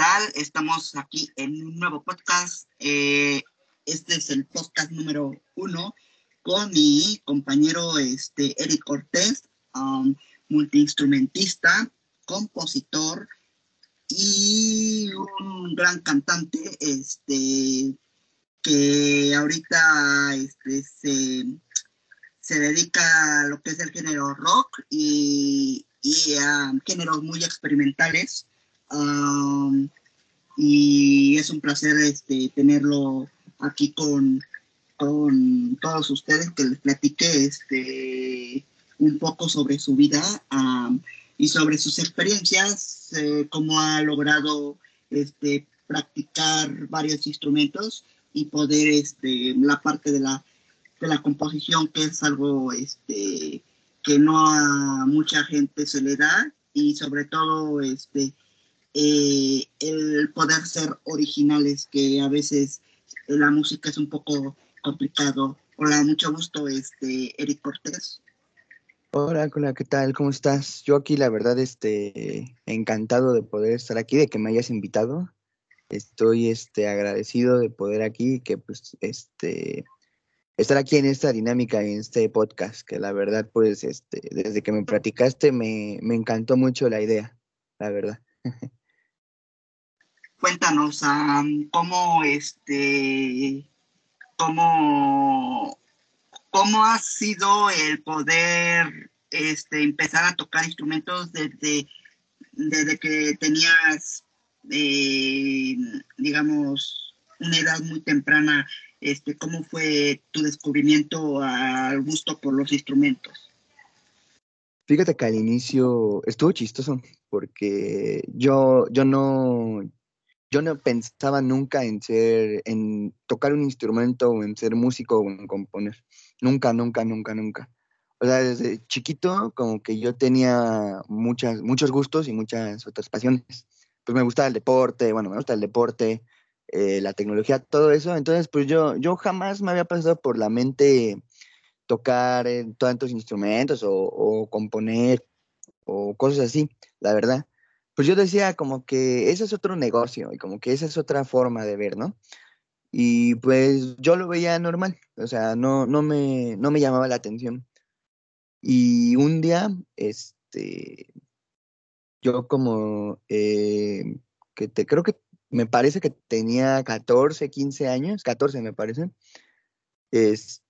tal? Estamos aquí en un nuevo podcast. Este es el podcast número 1 con mi compañero Eric Cortés, multiinstrumentista, compositor y un gran cantante que ahorita se dedica a lo que es el género rock y a géneros muy experimentales. Y es un placer tenerlo aquí con todos ustedes, que les platique un poco sobre su vida y sobre sus experiencias, cómo ha logrado practicar varios instrumentos y poder la parte de la composición, que es algo que no a mucha gente se le da, y sobre todo el poder ser originales, que a veces la música es un poco complicado. Hola, mucho gusto, Eric Cortés. Hola, ¿qué tal? ¿Cómo estás? Yo aquí, la verdad, encantado de poder estar aquí, de que me hayas invitado. Estoy agradecido de poder aquí, que pues estar aquí en esta dinámica, en este podcast, que la verdad, pues, desde que me platicaste me encantó mucho la idea, la verdad. Cuéntanos, ¿cómo ha sido el poder empezar a tocar instrumentos desde que tenías, digamos, una edad muy temprana? ¿Cómo fue tu descubrimiento al gusto por los instrumentos? Fíjate que al inicio estuvo chistoso, porque yo no pensaba nunca en tocar un instrumento o en ser músico o en componer. Nunca. O sea, desde chiquito como que yo tenía muchos gustos y muchas otras pasiones. Pues me gusta el deporte, la tecnología, todo eso. Entonces, pues yo jamás me había pasado por la mente tocar tantos instrumentos o componer o cosas así, la verdad. Pues yo decía como que ese es otro negocio y como que esa es otra forma de ver, ¿no? Y pues yo lo veía normal, o sea, no me llamaba la atención. Y un día, yo como, creo que me parece que tenía 14, 15 años, 14 me parece, pues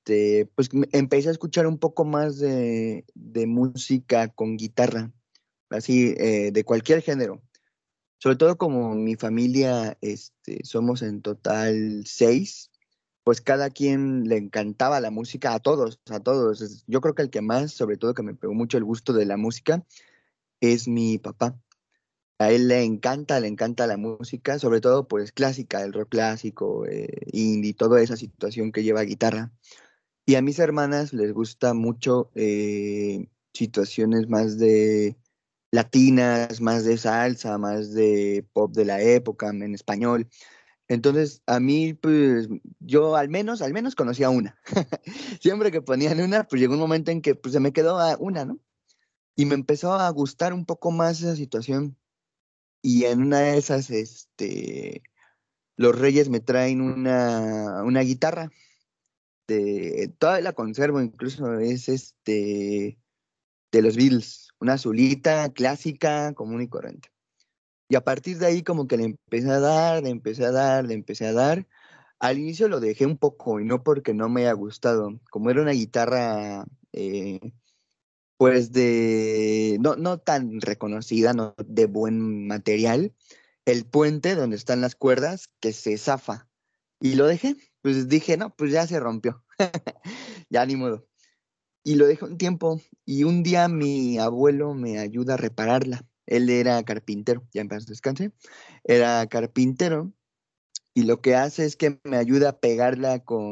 empecé a escuchar un poco más de música con guitarra, así, de cualquier género. Sobre todo como mi familia, somos en total 6, pues cada quien le encantaba la música, a todos. Yo creo que el que más, sobre todo que me pegó mucho el gusto de la música, es mi papá. A él le encanta la música, sobre todo pues clásica, el rock clásico, indie, toda esa situación que lleva guitarra. Y a mis hermanas les gusta mucho situaciones más de latinas, más de salsa, más de pop de la época, en español. Entonces a mí, pues, yo al menos conocía una. Siempre que ponían una, pues llegó un momento en que pues, se me quedó una, ¿no? Y me empezó a gustar un poco más esa situación. Y en una de esas, los Reyes me traen una guitarra. Todavía la conservo, incluso es de los Beatles, una azulita, clásica, común y corriente. Y a partir de ahí como que le empecé a dar. Al inicio lo dejé un poco, y no porque no me haya gustado. Como era una guitarra, pues no tan reconocida, no de buen material, el puente donde están las cuerdas que se zafa, y lo dejé. Pues dije, no, pues ya se rompió, ya ni modo, y lo dejé un tiempo, y un día mi abuelo me ayuda a repararla. Él era carpintero, ya en paz descanse, era carpintero, y lo que hace es que me ayuda a pegarla con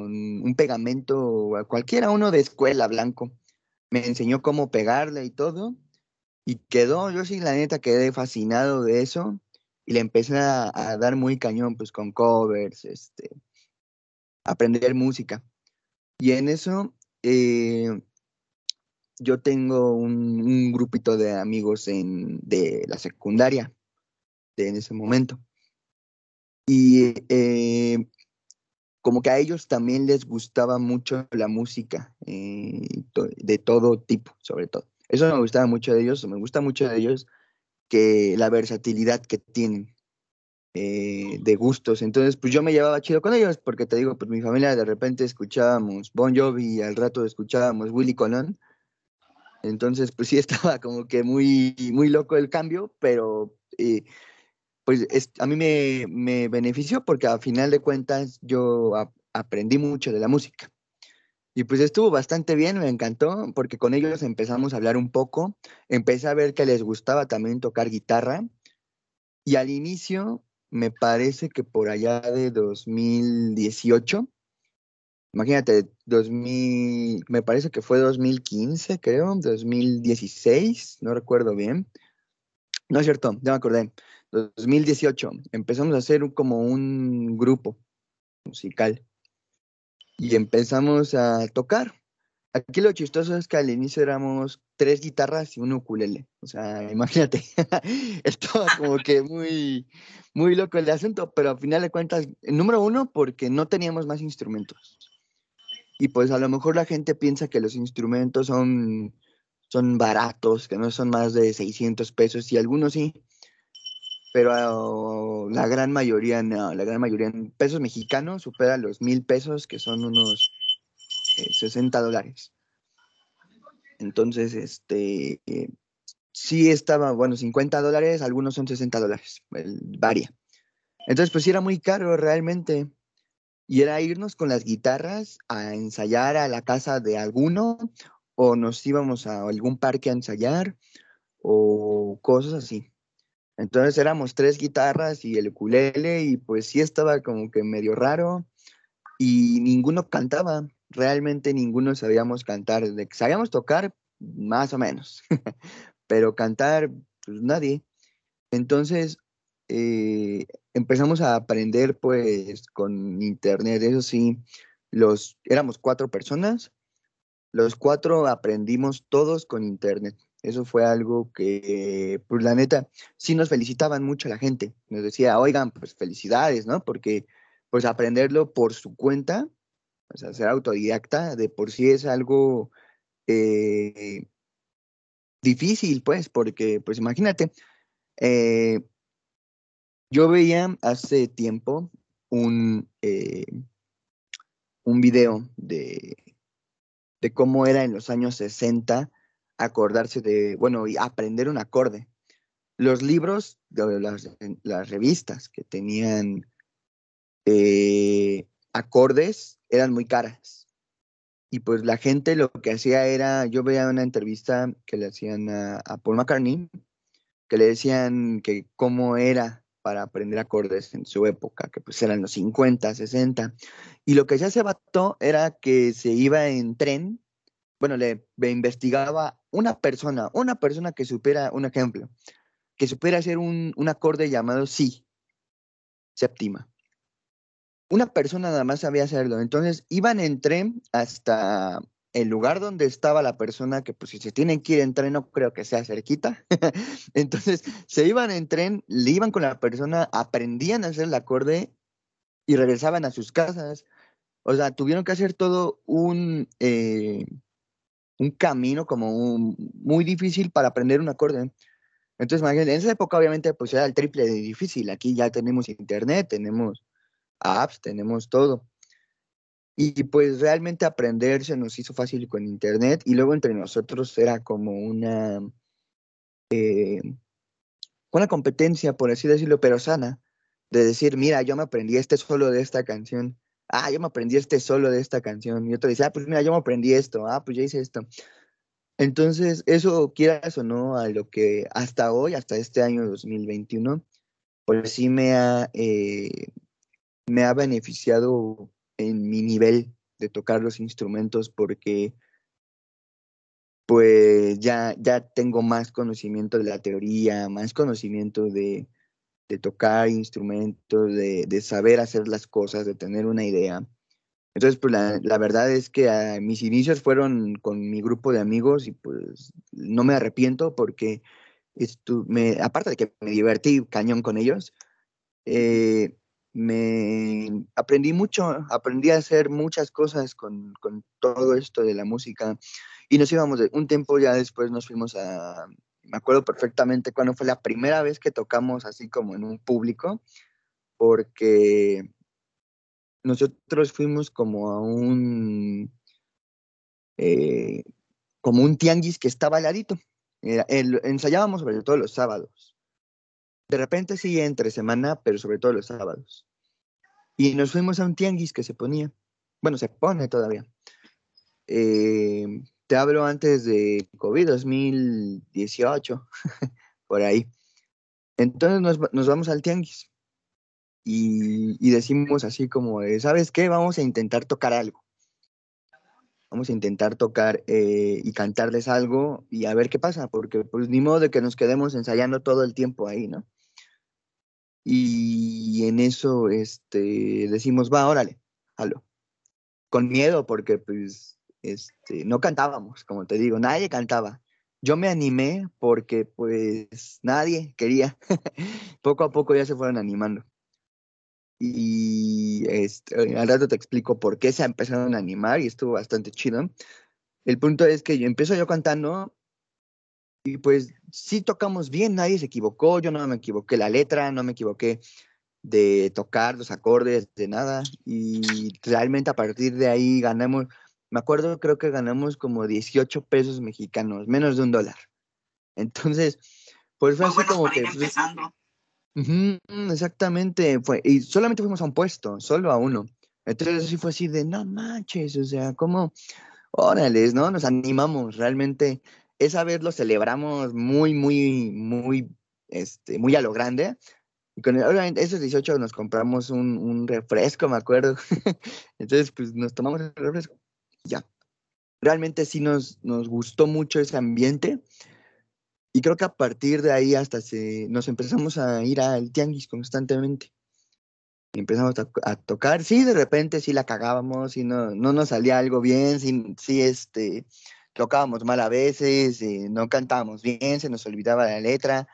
un pegamento cualquiera, uno de escuela, blanco. Me enseñó cómo pegarle y todo, y quedó, yo sí, la neta, quedé fascinado de eso, y le empecé a dar muy cañón, pues con covers, aprender música. Y en eso, yo tengo un grupito de amigos de la secundaria, en ese momento. Y como que a ellos también les gustaba mucho la música, de todo tipo, sobre todo. Eso me gustaba mucho de ellos, que la versatilidad que tienen de gustos. Entonces, pues yo me llevaba chido con ellos, porque te digo, pues mi familia de repente escuchábamos Bon Jovi, al rato escuchábamos Willie Colón. Entonces, pues sí estaba como que muy, muy loco el cambio, pero pues a mí me benefició, porque a final de cuentas yo aprendí mucho de la música. Y pues estuvo bastante bien, me encantó, porque con ellos empezamos a hablar un poco. Empecé a ver que les gustaba también tocar guitarra. Y al inicio, me parece que por allá de 2018, imagínate, me parece que fue 2015, creo, 2016, no recuerdo bien. No es cierto, ya me acordé. 2018, empezamos a hacer como un grupo musical. Y empezamos a tocar. Aquí lo chistoso es que al inicio éramos 3 guitarras y un ukulele. O sea, imagínate. Estaba como que muy, muy loco el asunto, pero al final de cuentas, número 1, porque no teníamos más instrumentos. Y pues a lo mejor la gente piensa que los instrumentos son baratos, que no son más de $600, y algunos sí. Pero la gran mayoría no, la gran mayoría en pesos mexicanos supera los $1,000, que son unos $60. Entonces, sí estaba, bueno, $50, algunos son $60, varía. Entonces, pues sí era muy caro realmente. Y era irnos con las guitarras a ensayar a la casa de alguno, o nos íbamos a algún parque a ensayar, o cosas así. Entonces éramos 3 guitarras y el ukulele, y pues sí estaba como que medio raro, y ninguno cantaba, realmente ninguno sabíamos cantar. Sabíamos tocar más o menos, pero cantar, pues nadie. Entonces empezamos a aprender pues con internet, eso sí, éramos 4 personas, los 4 aprendimos todos con internet. Eso fue algo que, pues la neta, sí nos felicitaban mucho la gente. Nos decía, oigan, pues felicidades, ¿no? Porque pues aprenderlo por su cuenta, o sea, ser autodidacta, de por sí es algo difícil, pues, porque, pues imagínate, yo veía hace tiempo un video de cómo era en los años 60, acordarse de, bueno, y aprender un acorde. Los libros, las revistas que tenían acordes eran muy caras. Y pues la gente lo que hacía era, yo veía una entrevista que le hacían a Paul McCartney, que le decían que cómo era para aprender acordes en su época, que pues eran los 50, 60. Y lo que ya se bató era que se iba en tren. Bueno, le investigaba una persona que supiera, un ejemplo, que supiera hacer un acorde llamado si, séptima. Una persona nada más sabía hacerlo. Entonces, iban en tren hasta el lugar donde estaba la persona, que pues si se tienen que ir en tren, no creo que sea cerquita. Entonces, se iban en tren, le iban con la persona, aprendían a hacer el acorde y regresaban a sus casas. O sea, tuvieron que hacer todo un camino como muy difícil para aprender un acorde. Entonces, imagínense, en esa época obviamente pues era el triple de difícil. Aquí ya tenemos internet, tenemos apps, tenemos todo. Y pues realmente aprender se nos hizo fácil con internet, y luego entre nosotros era como una competencia, por así decirlo, pero sana, de decir, mira, yo me aprendí este solo de esta canción. Ah, yo me aprendí este solo de esta canción. Y otro dice, ah, pues mira, yo me aprendí esto. Ah, pues yo hice esto. Entonces, eso, quieras o no, a lo que hasta hoy, hasta este año 2021, pues sí me ha beneficiado en mi nivel de tocar los instrumentos, porque pues ya tengo más conocimiento de la teoría, más conocimiento de tocar instrumentos, de saber hacer las cosas, de tener una idea. Entonces, pues la verdad es que mis inicios fueron con mi grupo de amigos, y pues no me arrepiento, porque aparte de que me divertí cañón con ellos, me aprendí mucho, aprendí a hacer muchas cosas con todo esto de la música. Y nos íbamos, un tiempo ya después nos fuimos a, me acuerdo perfectamente cuando fue la primera vez que tocamos así como en un público, porque nosotros fuimos como a un tianguis que estaba al ladito. Ensayábamos sobre todo los sábados. De repente sí entre semana, pero sobre todo los sábados. Y nos fuimos a un tianguis que se ponía. Bueno, se pone todavía. Te hablo antes de COVID, 2018, por ahí. Entonces nos vamos al tianguis. Y decimos así como, ¿sabes qué? Vamos a intentar tocar algo. Vamos a intentar tocar y cantarles algo y a ver qué pasa, porque pues ni modo de que nos quedemos ensayando todo el tiempo ahí, ¿no? Y en eso decimos, va, órale, jalo. Con miedo, porque pues no cantábamos, como te digo, nadie cantaba. Yo me animé porque pues nadie quería. Poco a poco ya se fueron animando. Y al rato te explico por qué se empezaron a animar y estuvo bastante chido. El punto es que empiezo yo cantando y pues sí tocamos bien, nadie se equivocó, yo no me equivoqué la letra, no me equivoqué de tocar los acordes, de nada. Y realmente a partir de ahí ganamos, me acuerdo, creo que ganamos como 18 pesos mexicanos, menos de $1. Entonces, pues fue así como que... empezando. Exactamente, fue, y solamente fuimos a un puesto, solo a uno. Entonces sí fue así de, no manches, o sea, como, órales, ¿no? Nos animamos, realmente, esa vez lo celebramos muy, muy, muy, muy a lo grande. Y con esos 18 nos compramos un refresco, me acuerdo. Entonces, pues, nos tomamos el refresco, ya. Realmente sí nos gustó mucho ese ambiente. Y creo que a partir de ahí hasta nos empezamos a ir al tianguis constantemente. Empezamos a tocar. Sí, de repente sí la cagábamos, sí no nos salía algo bien, sí tocábamos mal a veces, no cantábamos bien, se nos olvidaba la letra.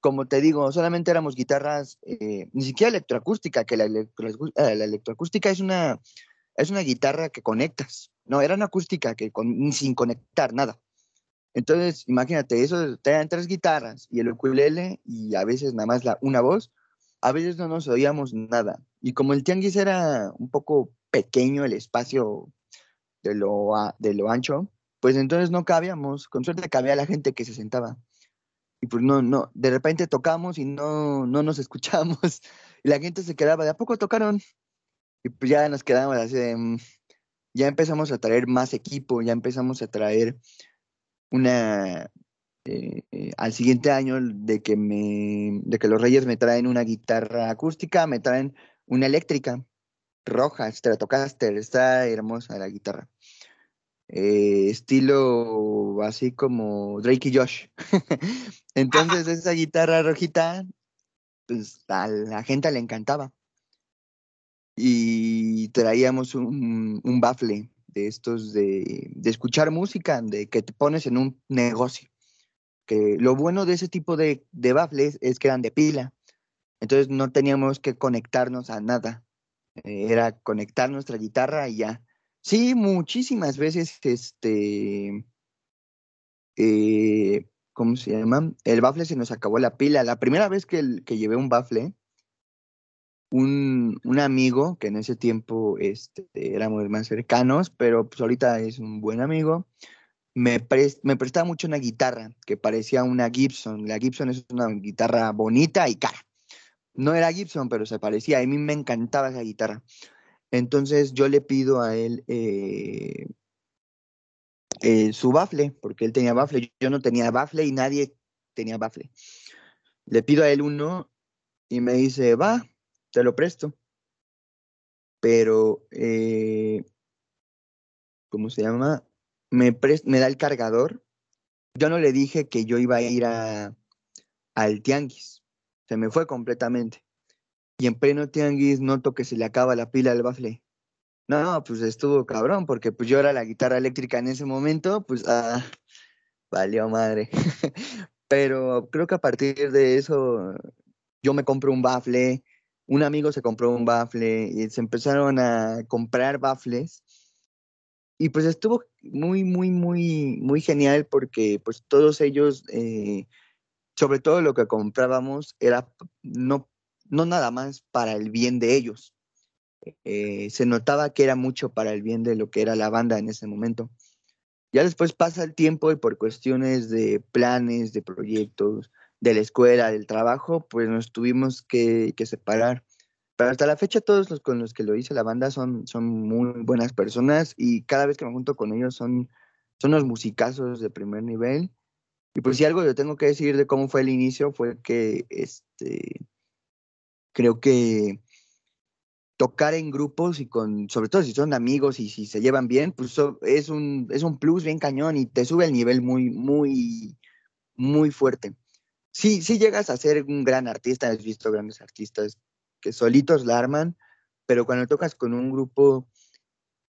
Como te digo, solamente éramos guitarras, ni siquiera electroacústica, que la electroacústica es una guitarra que conectas. No, era una acústica que sin conectar nada. Entonces, imagínate, eso te dan 3 guitarras y el ukulele y a veces nada más una voz. A veces no nos oíamos nada. Y como el tianguis era un poco pequeño el espacio de lo ancho, pues entonces no cabíamos. Con suerte cabía la gente que se sentaba. Y pues no. De repente tocamos y no nos escuchamos. Y la gente se quedaba, ¿de a poco tocaron? Y pues ya nos quedamos así de... Ya empezamos a traer más equipo, ya empezamos a traer... al siguiente año de que los Reyes me traen una guitarra acústica, me traen una eléctrica roja, Stratocaster, está hermosa la guitarra, estilo así como Drake y Josh. Entonces esa guitarra rojita pues a la gente le encantaba. Y traíamos un bafle de estos de escuchar música, de que te pones en un negocio. Que lo bueno de ese tipo de baffles es que eran de pila. Entonces no teníamos que conectarnos a nada. Era conectar nuestra guitarra y ya. Sí, muchísimas veces ¿cómo se llama? El baffle se nos acabó la pila. La primera vez que llevé un baffle, un amigo que en ese tiempo éramos más cercanos, pero pues ahorita es un buen amigo, me prestaba mucho una guitarra que parecía una Gibson. La Gibson es una guitarra bonita y cara. No era Gibson, pero se parecía. A mí me encantaba esa guitarra. Entonces yo le pido a él su baffle, porque él tenía baffle. Yo no tenía baffle y nadie tenía baffle. Le pido a él uno y me dice, va, te lo presto, pero, ¿cómo se llama? Me da el cargador. Yo no le dije que yo iba a ir al tianguis, se me fue completamente. Y en pleno tianguis noto que se le acaba la pila al bafle. No, pues estuvo cabrón, porque pues yo era la guitarra eléctrica en ese momento, pues, valió madre. Pero creo que a partir de eso yo me compro un bafle. un amigo se compró un bafle y se empezaron a comprar bafles. Y pues estuvo muy genial porque pues todos ellos, sobre todo lo que comprábamos, era no nada más para el bien de ellos. Se notaba que era mucho para el bien de lo que era la banda en ese momento. Ya después pasa el tiempo y por cuestiones de planes, de proyectos, de la escuela, del trabajo, pues nos tuvimos que separar. Pero hasta la fecha todos los con los que lo hice la banda son muy buenas personas y cada vez que me junto con ellos son unos musicazos de primer nivel. Y pues si algo yo tengo que decir de cómo fue el inicio fue que creo que tocar en grupos y sobre todo si son amigos y si se llevan bien, pues es un plus bien cañón y te sube el nivel muy fuerte. Sí llegas a ser un gran artista, has visto grandes artistas que solitos la arman, pero cuando tocas con un grupo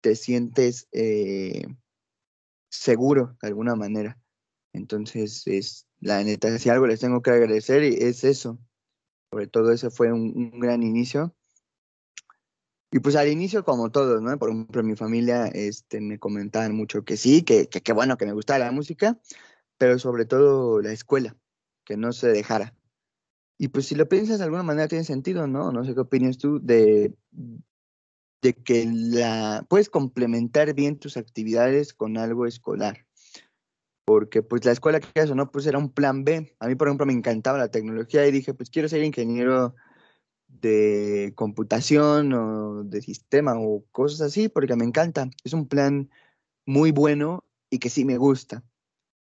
te sientes seguro de alguna manera. Entonces, la neta, si algo les tengo que agradecer es eso. Sobre todo ese fue un gran inicio. Y pues al inicio, como todos, ¿no? Por ejemplo, en mi familia me comentaban mucho que sí, que bueno, que me gustaba la música, pero sobre todo la escuela, que no se dejara. Y pues si lo piensas de alguna manera tiene sentido, ¿no? No sé qué opinas tú de que puedes complementar bien tus actividades con algo escolar. Porque pues la escuela, que eso no, pues era un plan B. A mí, por ejemplo, me encantaba la tecnología y dije, pues quiero ser ingeniero de computación o de sistema o cosas así, porque me encanta. Es un plan muy bueno y que sí me gusta.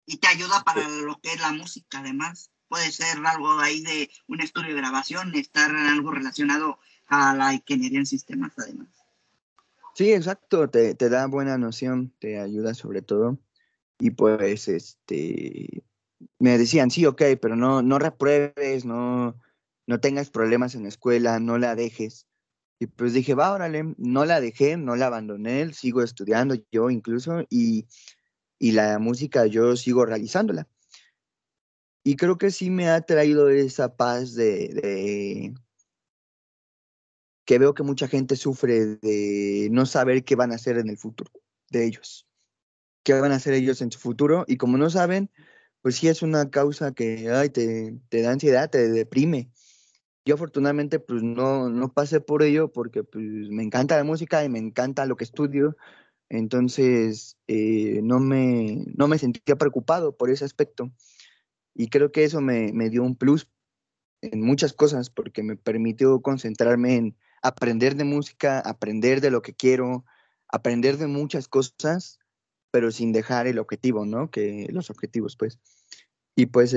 Y te ayuda para lo que es la música, además. Puede ser algo ahí de un estudio de grabación, estar algo relacionado a la ingeniería en sistemas, además. Sí, exacto, te da buena noción, te ayuda sobre todo. Y pues, me decían, sí, ok, pero no repruebes, no tengas problemas en la escuela, no la dejes. Y pues dije, va, órale, no la dejé, no la abandoné, sigo estudiando yo incluso, y la música yo sigo realizándola. Y creo que sí me ha traído esa paz de que veo que mucha gente sufre de no saber qué van a hacer en el futuro de ellos. Qué van a hacer ellos en su futuro. Y como no saben, pues sí es una causa que te da ansiedad, te deprime. Yo afortunadamente pues no pasé por ello porque pues, me encanta la música y me encanta lo que estudio. Entonces no me sentía preocupado por ese aspecto. Y creo que eso me dio un plus en muchas cosas porque me permitió concentrarme en aprender de música, aprender de lo que quiero, aprender de muchas cosas, pero sin dejar el objetivo, ¿no? Que los objetivos, pues. Y pues,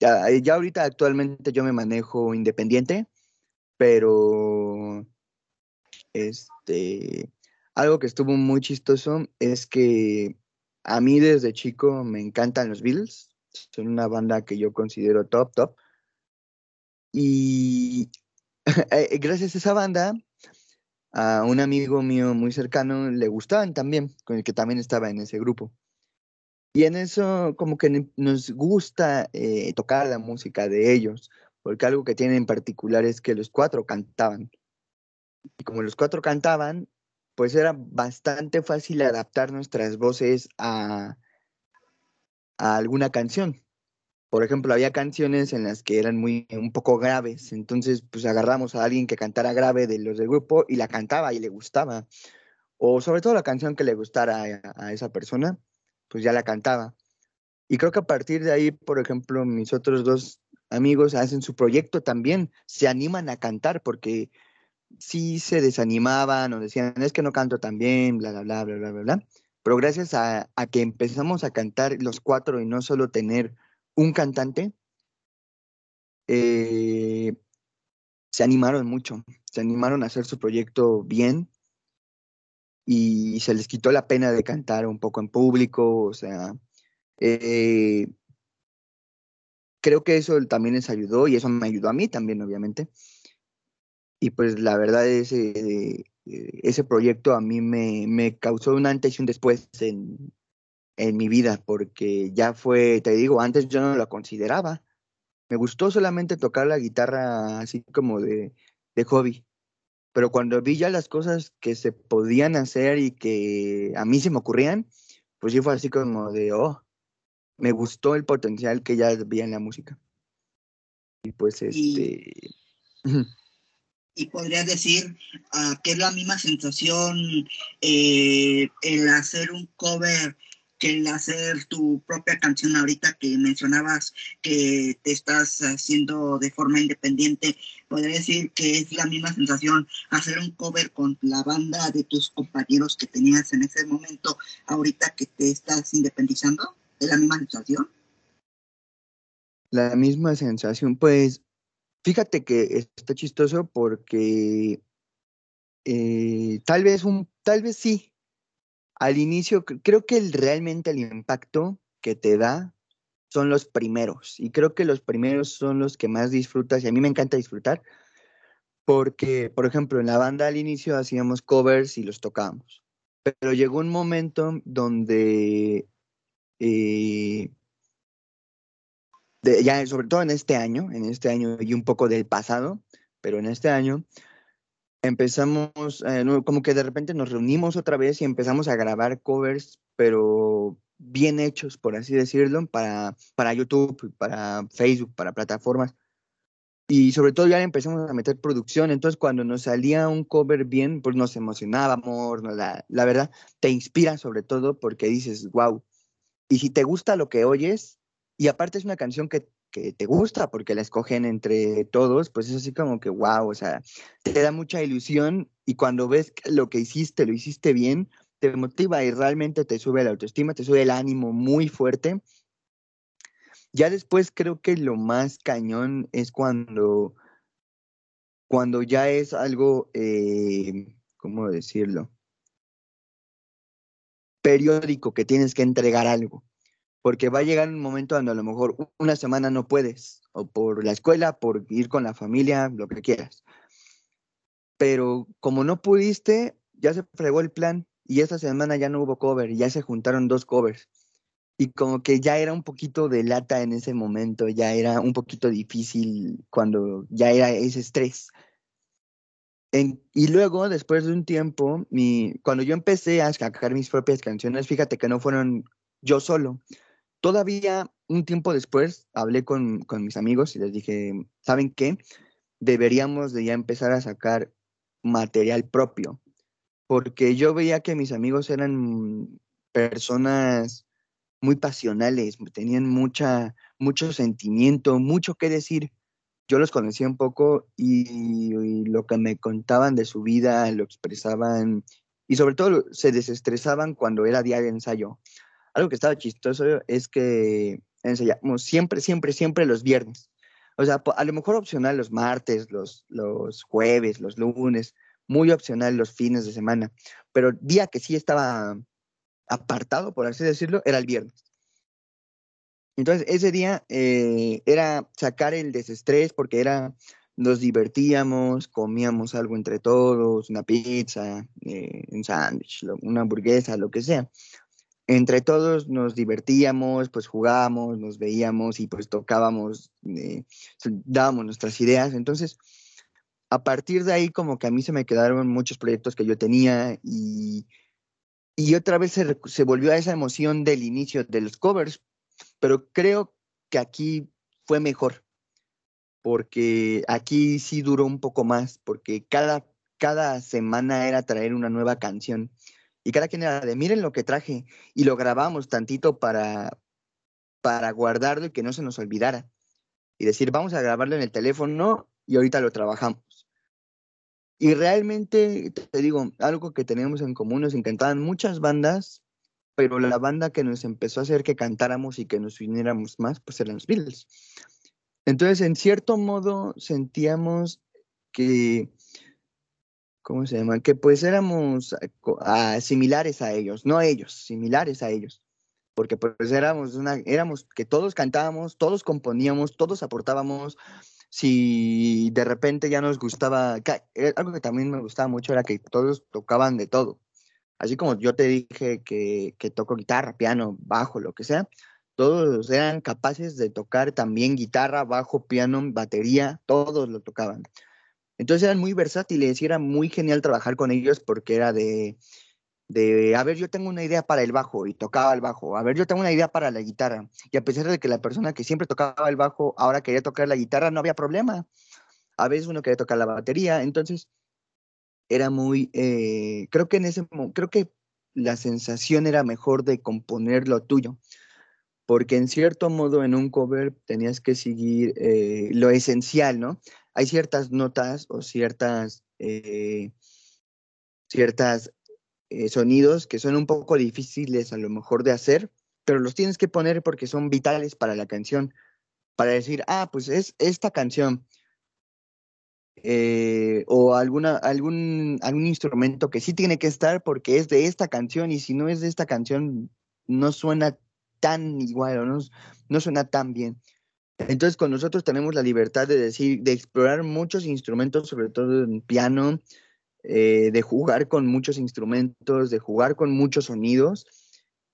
ya ahorita actualmente yo me manejo independiente, pero algo que estuvo muy chistoso es que a mí desde chico me encantan los Beatles. Son una banda que yo considero top. Y gracias a esa banda, a un amigo mío muy cercano le gustaban también, con el que también estaba en ese grupo. Y en eso como que nos gusta tocar la música de ellos, porque algo que tienen en particular es que los cuatro cantaban. Y como los cuatro cantaban, pues era bastante fácil adaptar nuestras voces a alguna canción. Por ejemplo, había canciones en las que eran un poco graves, entonces pues agarramos a alguien que cantara grave de los del grupo y la cantaba y le gustaba. O sobre todo la canción que le gustara a esa persona, pues ya la cantaba. Y creo que a partir de ahí, por ejemplo, mis otros dos amigos hacen su proyecto también, se animan a cantar porque sí se desanimaban o decían, es que no canto tan bien, bla, bla, bla, bla, bla, bla, bla. Pero gracias a que empezamos a cantar los cuatro y no solo tener un cantante, se animaron mucho, se animaron a hacer su proyecto bien y se les quitó la pena de cantar un poco en público, o sea, creo que eso también les ayudó y eso me ayudó a mí también, obviamente. Y pues la verdad ese proyecto a mí me causó un antes y un después en mi vida, porque ya fue, te digo, antes yo no lo consideraba, Me gustó solamente tocar la guitarra así como de hobby. Pero cuando vi ya las cosas que se podían hacer y que a mí se me ocurrían, pues sí fue así como de, oh, me gustó el potencial que ya vi en la música. Y pues Y podrías decir que es la misma sensación el hacer un cover que el hacer tu propia canción ahorita que mencionabas que te estás haciendo de forma independiente. Podría decir que es la misma sensación hacer un cover con la banda de tus compañeros que tenías en ese momento ahorita que te estás independizando. ¿Es la misma sensación? La misma sensación, pues fíjate que está chistoso porque tal vez sí. Al inicio, creo que realmente el impacto que te da son los primeros. Y creo que los primeros son los que más disfrutas. Y a mí me encanta disfrutar. Porque, por ejemplo, en la banda al inicio hacíamos covers y los tocábamos. Pero llegó un momento donde, ya sobre todo en este año y un poco del pasado, pero en este año... Empezamos, como que de repente nos reunimos otra vez y empezamos a grabar covers, pero bien hechos, por así decirlo, para YouTube, para Facebook, para plataformas. Y sobre todo ya empezamos a meter producción, entonces cuando nos salía un cover bien, pues nos emocionábamos, la verdad, te inspira sobre todo porque dices, wow. Y si te gusta lo que oyes, y aparte es una canción que te gusta porque la escogen entre todos, pues es así como que wow, o sea, te da mucha ilusión y cuando ves que lo que hiciste, lo hiciste bien, te motiva y realmente te sube la autoestima, te sube el ánimo muy fuerte. Ya después creo que lo más cañón es cuando ya es algo, ¿cómo decirlo? Periódico, que tienes que entregar algo. Porque va a llegar un momento donde a lo mejor una semana no puedes, o por la escuela, por ir con la familia, lo que quieras. Pero como no pudiste, ya se fregó el plan, y esta semana ya no hubo cover, ya se juntaron dos covers. Y como que ya era un poquito de lata en ese momento, ya era un poquito difícil cuando ya era ese estrés. Y luego, después de un tiempo, cuando yo empecé a sacar mis propias canciones, fíjate que no fueron yo solo. Todavía un tiempo después hablé con mis amigos y les dije, ¿saben qué? Deberíamos de ya empezar a sacar material propio, porque yo veía que mis amigos eran personas muy pasionales, tenían mucho sentimiento, mucho que decir. Yo los conocía un poco y lo que me contaban de su vida lo expresaban y sobre todo se desestresaban cuando era día de ensayo. Algo que estaba chistoso es que ensayamos siempre los viernes. O sea, a lo mejor opcional los martes, los jueves, los lunes, muy opcional los fines de semana. Pero el día que sí estaba apartado, por así decirlo, era el viernes. Entonces, ese día era sacar el desestrés porque nos divertíamos, comíamos algo entre todos, una pizza, un sándwich, una hamburguesa, lo que sea. Entre todos nos divertíamos, pues jugábamos, nos veíamos y pues tocábamos, dábamos nuestras ideas. Entonces, a partir de ahí como que a mí se me quedaron muchos proyectos que yo tenía y otra vez se volvió a esa emoción del inicio de los covers, pero creo que aquí fue mejor porque aquí sí duró un poco más porque cada semana era traer una nueva canción. Y cada quien era de, miren lo que traje. Y lo grabamos tantito para guardarlo y que no se nos olvidara. Y decir, vamos a grabarlo en el teléfono y ahorita lo trabajamos. Y realmente, te digo, algo que teníamos en común, nos encantaban muchas bandas, pero la banda que nos empezó a hacer que cantáramos y que nos uniéramos más, pues eran los Beatles. Entonces, en cierto modo, sentíamos que... ¿Cómo se llaman? Que pues éramos similares a ellos, no ellos, similares a ellos. Porque pues éramos que todos cantábamos, todos componíamos, todos aportábamos. Si de repente ya nos gustaba, algo que también me gustaba mucho era que todos tocaban de todo. Así como yo te dije que toco guitarra, piano, bajo, lo que sea, todos eran capaces de tocar también guitarra, bajo, piano, batería, todos lo tocaban. Entonces eran muy versátiles y era muy genial trabajar con ellos porque era de a ver, yo tengo una idea para el bajo y tocaba el bajo, a ver, yo tengo una idea para la guitarra. Y a pesar de que la persona que siempre tocaba el bajo ahora quería tocar la guitarra, no había problema. A veces uno quería tocar la batería, entonces era muy... creo que la sensación era mejor de componer lo tuyo, porque en cierto modo en un cover tenías que seguir lo esencial, ¿no? Hay ciertas notas o ciertos sonidos que son un poco difíciles a lo mejor de hacer, pero los tienes que poner porque son vitales para la canción, para decir, pues es esta canción. O algún instrumento que sí tiene que estar porque es de esta canción, y si no es de esta canción no suena tan igual o no suena tan bien. Entonces con nosotros tenemos la libertad de decir, de explorar muchos instrumentos, sobre todo en piano, de jugar con muchos instrumentos, de jugar con muchos sonidos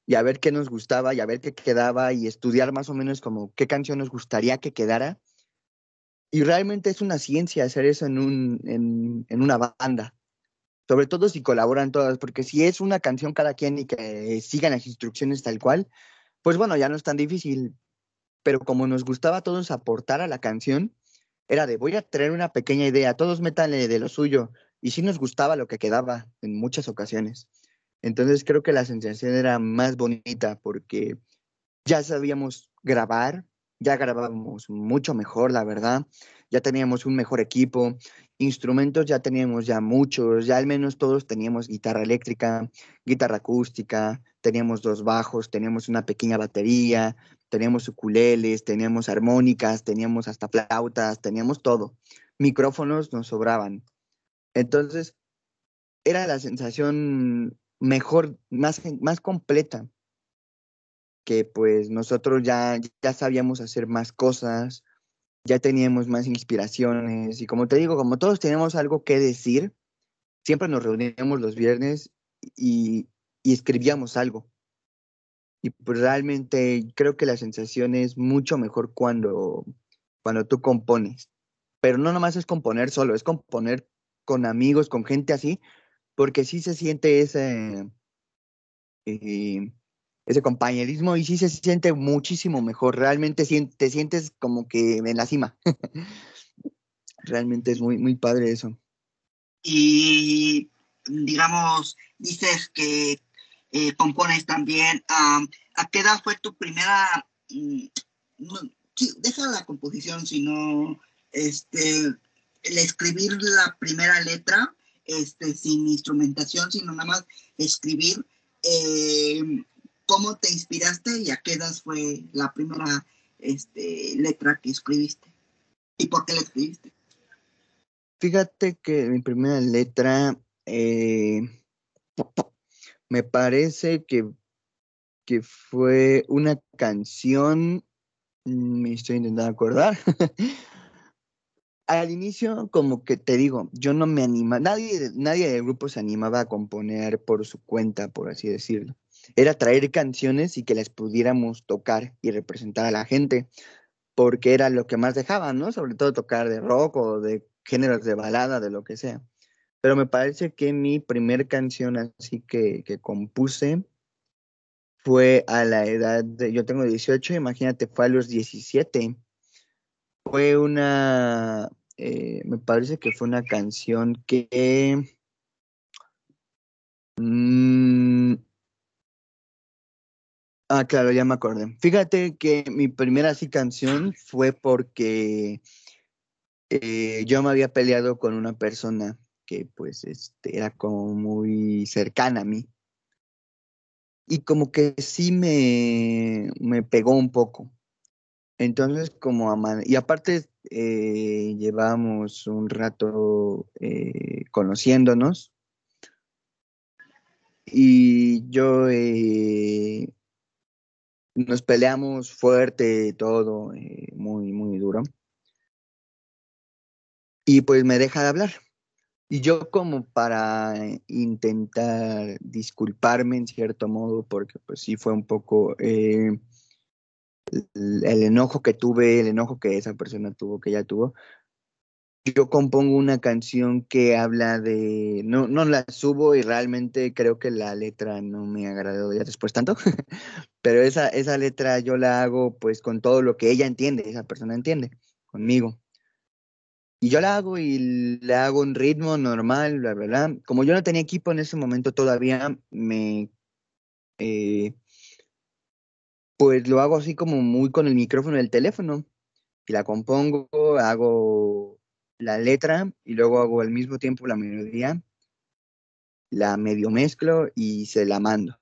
y a ver qué nos gustaba y a ver qué quedaba y estudiar más o menos como qué canción nos gustaría que quedara. Y realmente es una ciencia hacer eso en una banda, sobre todo si colaboran todas, porque si es una canción cada quien y que sigan las instrucciones tal cual, pues bueno, ya no es tan difícil. Pero como nos gustaba a todos aportar a la canción, era de voy a traer una pequeña idea, todos métanle de lo suyo, y sí nos gustaba lo que quedaba en muchas ocasiones. Entonces creo que la sensación era más bonita porque ya sabíamos grabar, ya grabábamos mucho mejor, la verdad. Ya teníamos un mejor equipo. Instrumentos ya teníamos ya muchos. Ya al menos todos teníamos guitarra eléctrica, guitarra acústica. Teníamos 2 bajos, teníamos una pequeña batería, teníamos ukuleles, teníamos armónicas, teníamos hasta flautas, teníamos todo. Micrófonos nos sobraban. Entonces, era la sensación mejor, más completa. Que pues nosotros ya sabíamos hacer más cosas, ya teníamos más inspiraciones, y como te digo, como todos tenemos algo que decir, siempre nos reuníamos los viernes y escribíamos algo. Y pues realmente creo que la sensación es mucho mejor cuando tú compones. Pero no nomás es componer solo, es componer con amigos, con gente así, porque sí se siente ese compañerismo y sí se siente muchísimo mejor. Realmente te sientes como que en la cima. Realmente es muy, muy padre eso. Y, digamos, dices que compones también. ¿A qué edad fue tu primera...? Deja la composición, sino el escribir la primera letra sin instrumentación, sino nada más escribir... ¿Cómo te inspiraste y a qué edad fue la primera letra que escribiste? ¿Y por qué la escribiste? Fíjate que mi primera letra me parece que fue una canción, me estoy intentando acordar. Al inicio, como que te digo, yo no me animaba, nadie del grupo se animaba a componer por su cuenta, por así decirlo. Era traer canciones y que las pudiéramos tocar y representar a la gente, porque era lo que más dejaban, ¿no? Sobre todo tocar de rock o de géneros de balada, de lo que sea. Pero me parece que mi primer canción así que compuse fue a la edad de... Yo tengo 18, imagínate, fue a los 17. Fue una... me parece que fue una canción que... claro, ya me acordé. Fíjate que mi primera así canción fue porque yo me había peleado con una persona que pues era como muy cercana a mí. Y como que sí me pegó un poco. Entonces y aparte llevamos un rato conociéndonos. Y yo... nos peleamos fuerte, todo, muy, muy duro. Y pues me deja de hablar. Y yo como para intentar disculparme en cierto modo, porque pues sí fue un poco el enojo que tuve, el enojo que esa persona tuvo, que ella tuvo, yo compongo una canción que habla de... No la subo y realmente creo que la letra no me agradó ya después tanto, pero esa letra yo la hago pues con todo lo que ella entiende, esa persona entiende, conmigo. Y yo la hago y le hago un ritmo normal, bla, bla, bla. Como yo no tenía equipo en ese momento todavía, pues lo hago así como muy con el micrófono del teléfono. Y la compongo, hago la letra y luego hago al mismo tiempo la melodía. La medio mezclo y se la mando.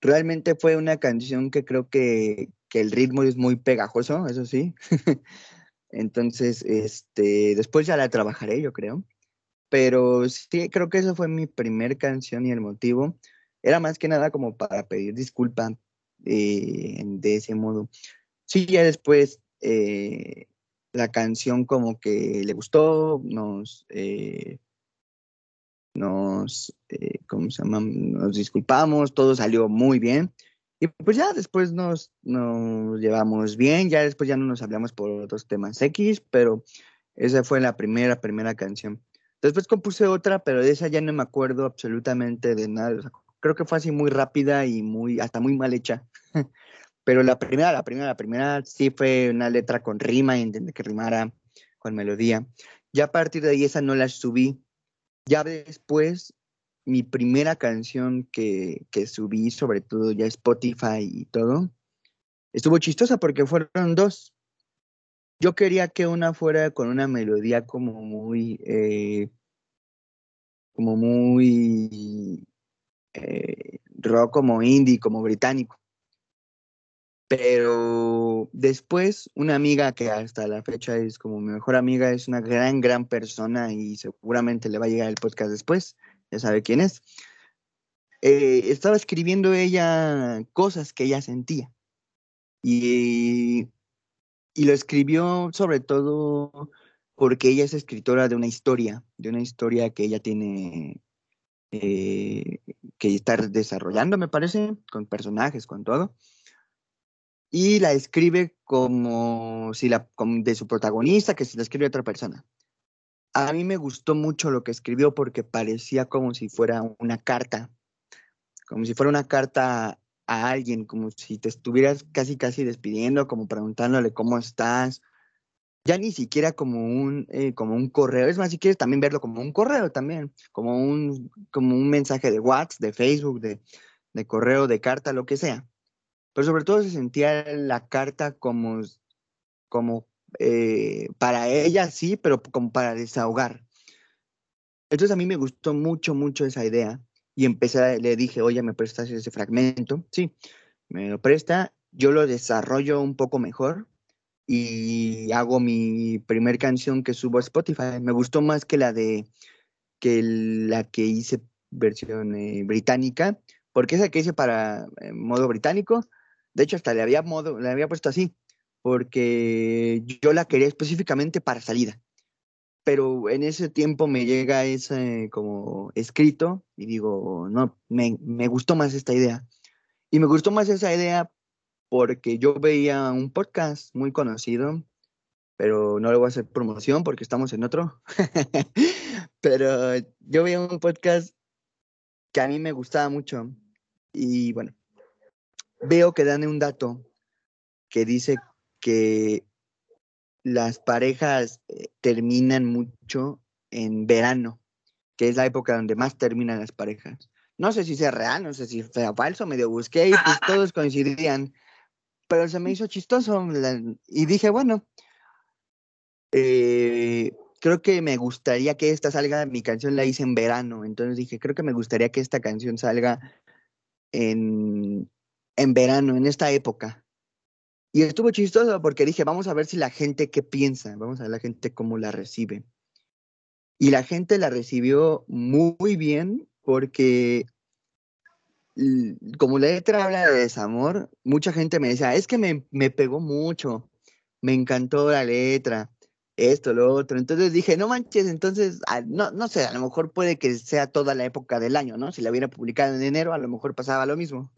Realmente fue una canción que creo que el ritmo es muy pegajoso, eso sí. Entonces, después ya la trabajaré, yo creo. Pero sí, creo que esa fue mi primer canción y el motivo era más que nada como para pedir disculpa de ese modo. Sí, ya después la canción como que le gustó, ¿cómo se llama? Nos disculpamos, todo salió muy bien. Y pues ya después nos llevamos bien, ya después ya no nos hablamos por otros temas X, pero esa fue la primera canción. Después compuse otra, pero de esa ya no me acuerdo absolutamente de nada. O sea, creo que fue así muy rápida y hasta muy mal hecha. Pero la primera sí fue una letra con rima, intenté que rimara con melodía. Ya a partir de ahí esa no la subí. Ya después... Mi primera canción que subí, sobre todo ya Spotify y todo, estuvo chistosa porque fueron dos. Yo quería que una fuera con una melodía como muy rock, como indie, como británico. Pero después una amiga que hasta la fecha es como mi mejor amiga, es una gran, gran persona y seguramente le va a llegar el podcast después. Ya sabe quién es, estaba escribiendo ella cosas que ella sentía y lo escribió sobre todo porque ella es escritora de una historia que ella tiene, que está desarrollando, me parece, con personajes, con todo, y la escribe como si de su protagonista, que se la escribe a otra persona. A mí me gustó mucho lo que escribió porque parecía como si fuera una carta. Como si fuera una carta a alguien, como si te estuvieras casi casi despidiendo, como preguntándole cómo estás. Ya ni siquiera como un correo. Es más, si quieres también verlo como un correo también. Como un mensaje de WhatsApp, de Facebook, de correo, de carta, lo que sea. Pero sobre todo se sentía la carta como para ella sí, pero como para desahogar. Entonces a mí me gustó mucho, mucho esa idea y le dije, oye, ¿me prestas ese fragmento? Sí, me lo presta, yo lo desarrollo un poco mejor y hago mi primer canción que subo a Spotify. Me gustó más que la que hice versión británica, porque esa que hice para modo británico, de hecho hasta le había puesto así, porque yo la quería específicamente para salida. Pero en ese tiempo me llega ese como escrito y digo, no, me gustó más esta idea. Y me gustó más esa idea porque yo veía un podcast muy conocido, pero no le voy a hacer promoción porque estamos en otro. Pero yo veía un podcast que a mí me gustaba mucho. Y bueno, veo que dan un dato que dice que las parejas terminan mucho en verano, que es la época donde más terminan las parejas. No sé si sea real, no sé si sea falso, medio busqué y pues todos coincidían, pero se me hizo chistoso y dije, bueno, creo que me gustaría que esta salga, mi canción la hice en verano, entonces dije, creo que me gustaría que esta canción salga en verano, en esta época. Y estuvo chistoso porque dije, vamos a ver si la gente qué piensa, vamos a ver la gente cómo la recibe. Y la gente la recibió muy bien porque, como la letra habla de desamor, mucha gente me decía, es que me pegó mucho, me encantó la letra, esto, lo otro. Entonces dije, no manches, entonces, no sé, a lo mejor puede que sea toda la época del año, ¿no? Si la hubiera publicado en enero, a lo mejor pasaba lo mismo.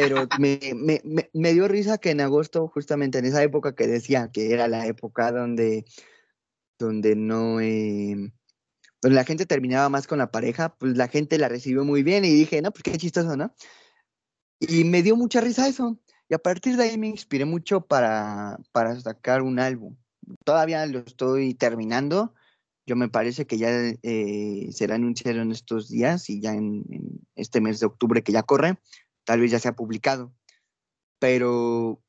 Pero me dio risa que en agosto, justamente en esa época que decía que era la época donde no... donde la gente terminaba más con la pareja, pues la gente la recibió muy bien y dije, no, pues qué chistoso, ¿no? Y me dio mucha risa eso. Y a partir de ahí me inspiré mucho para sacar un álbum. Todavía lo estoy terminando. Yo me parece que ya será anunciado en estos días y ya en este mes de octubre que ya corre, tal vez ya sea publicado. Pero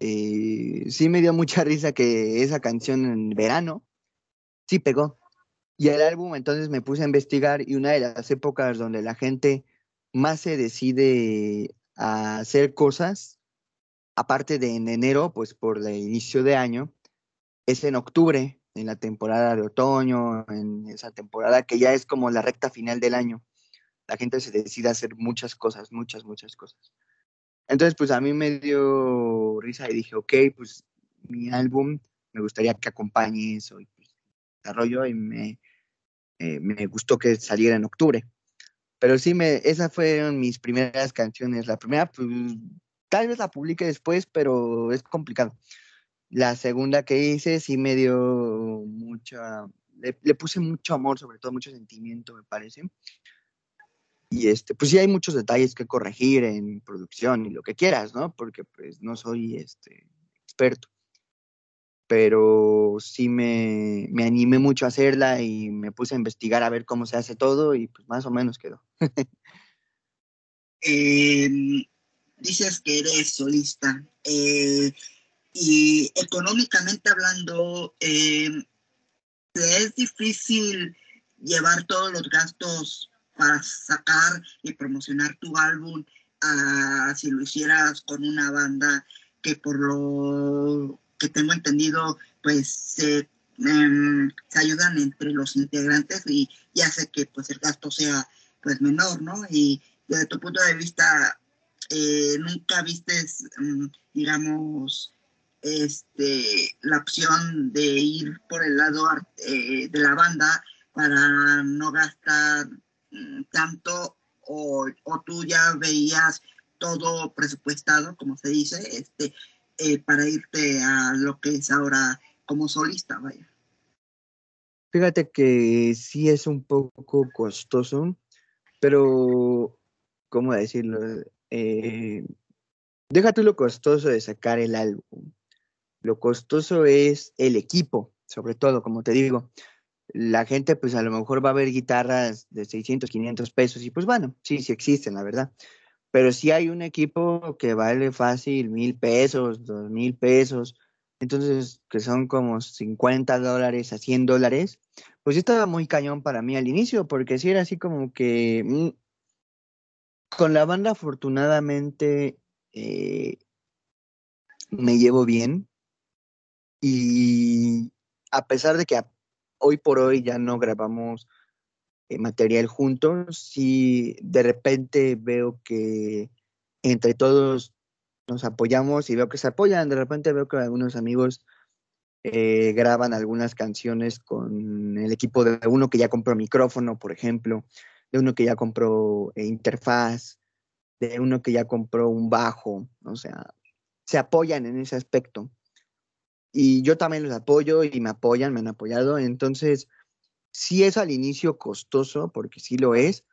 sí me dio mucha risa que esa canción en verano sí pegó. Y el álbum, entonces me puse a investigar, y una de las épocas donde la gente más se decide a hacer cosas, aparte de en enero, pues por el inicio de año, es en octubre, en la temporada de otoño, en esa temporada que ya es como la recta final del año. La gente se decide a hacer muchas cosas, muchas, muchas cosas. Entonces, pues a mí me dio risa y dije, ok, pues mi álbum me gustaría que acompañe eso, y pues, desarrollo, y me gustó que saliera en octubre. Pero sí, esas fueron mis primeras canciones. La primera, pues, tal vez la publique después, pero es complicado. La segunda que hice sí me dio mucha... Le puse mucho amor, sobre todo mucho sentimiento, me parece. Y pues sí hay muchos detalles que corregir en producción y lo que quieras, ¿no? Porque pues no soy experto. Pero sí me animé mucho a hacerla y me puse a investigar a ver cómo se hace todo y pues más o menos quedó. Dices que eres solista y económicamente hablando, ¿es difícil llevar todos los gastos para sacar y promocionar tu álbum a si lo hicieras con una banda que por lo... que tengo entendido, pues se ayudan entre los integrantes y hace que pues el gasto sea pues menor, ¿no? Y desde tu punto de vista, ¿nunca vistes, digamos, la opción de ir por el lado de la banda para no gastar tanto? ¿O tú ya veías todo presupuestado, como se dice, para irte a lo que es ahora como solista, vaya? Fíjate que sí es un poco costoso, pero, ¿cómo decirlo? Deja tú lo costoso de sacar el álbum. Lo costoso es el equipo, sobre todo, como te digo. La gente, pues, a lo mejor va a ver guitarras de 600, 500 pesos, y pues, bueno, sí existen, la verdad. Pero sí hay un equipo que vale fácil 1,000 pesos, 2,000 pesos, entonces que son como $50 a $100, pues sí estaba muy cañón para mí al inicio, porque sí era así como que... Con la banda afortunadamente me llevo bien, y a pesar de que hoy por hoy ya no grabamos material juntos, sí de repente veo que entre todos nos apoyamos y veo que se apoyan. De repente veo que algunos amigos graban algunas canciones con el equipo de uno que ya compró micrófono, por ejemplo, de uno que ya compró interfaz, de uno que ya compró un bajo. O sea, se apoyan en ese aspecto. Y yo también los apoyo y me apoyan, me han apoyado. Entonces, sí es al inicio costoso, porque sí lo es,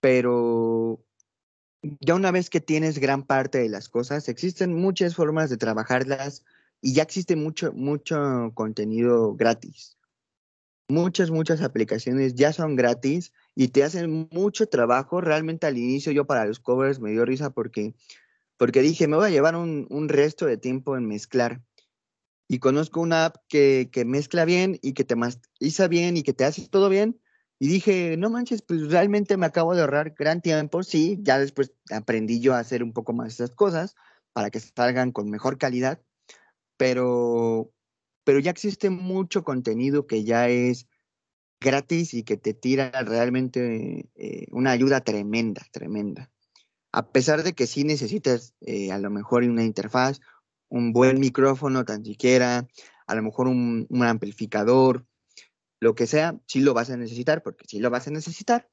pero ya una vez que tienes gran parte de las cosas, existen muchas formas de trabajarlas y ya existe mucho contenido gratis. Muchas aplicaciones ya son gratis y te hacen mucho trabajo. Realmente al inicio yo para los covers me dio risa porque dije, me voy a llevar un resto de tiempo en mezclar. Y conozco una app que mezcla bien y que te masteriza bien y que te hace todo bien. Y dije, no manches, pues realmente me acabo de ahorrar gran tiempo. Sí, ya después aprendí yo a hacer un poco más esas cosas para que salgan con mejor calidad. Pero ya existe mucho contenido que ya es gratis y que te tira realmente una ayuda tremenda, tremenda. A pesar de que sí necesitas a lo mejor una interfaz, un buen micrófono tan siquiera, a lo mejor un amplificador, lo que sea, sí lo vas a necesitar, porque sí lo vas a necesitar,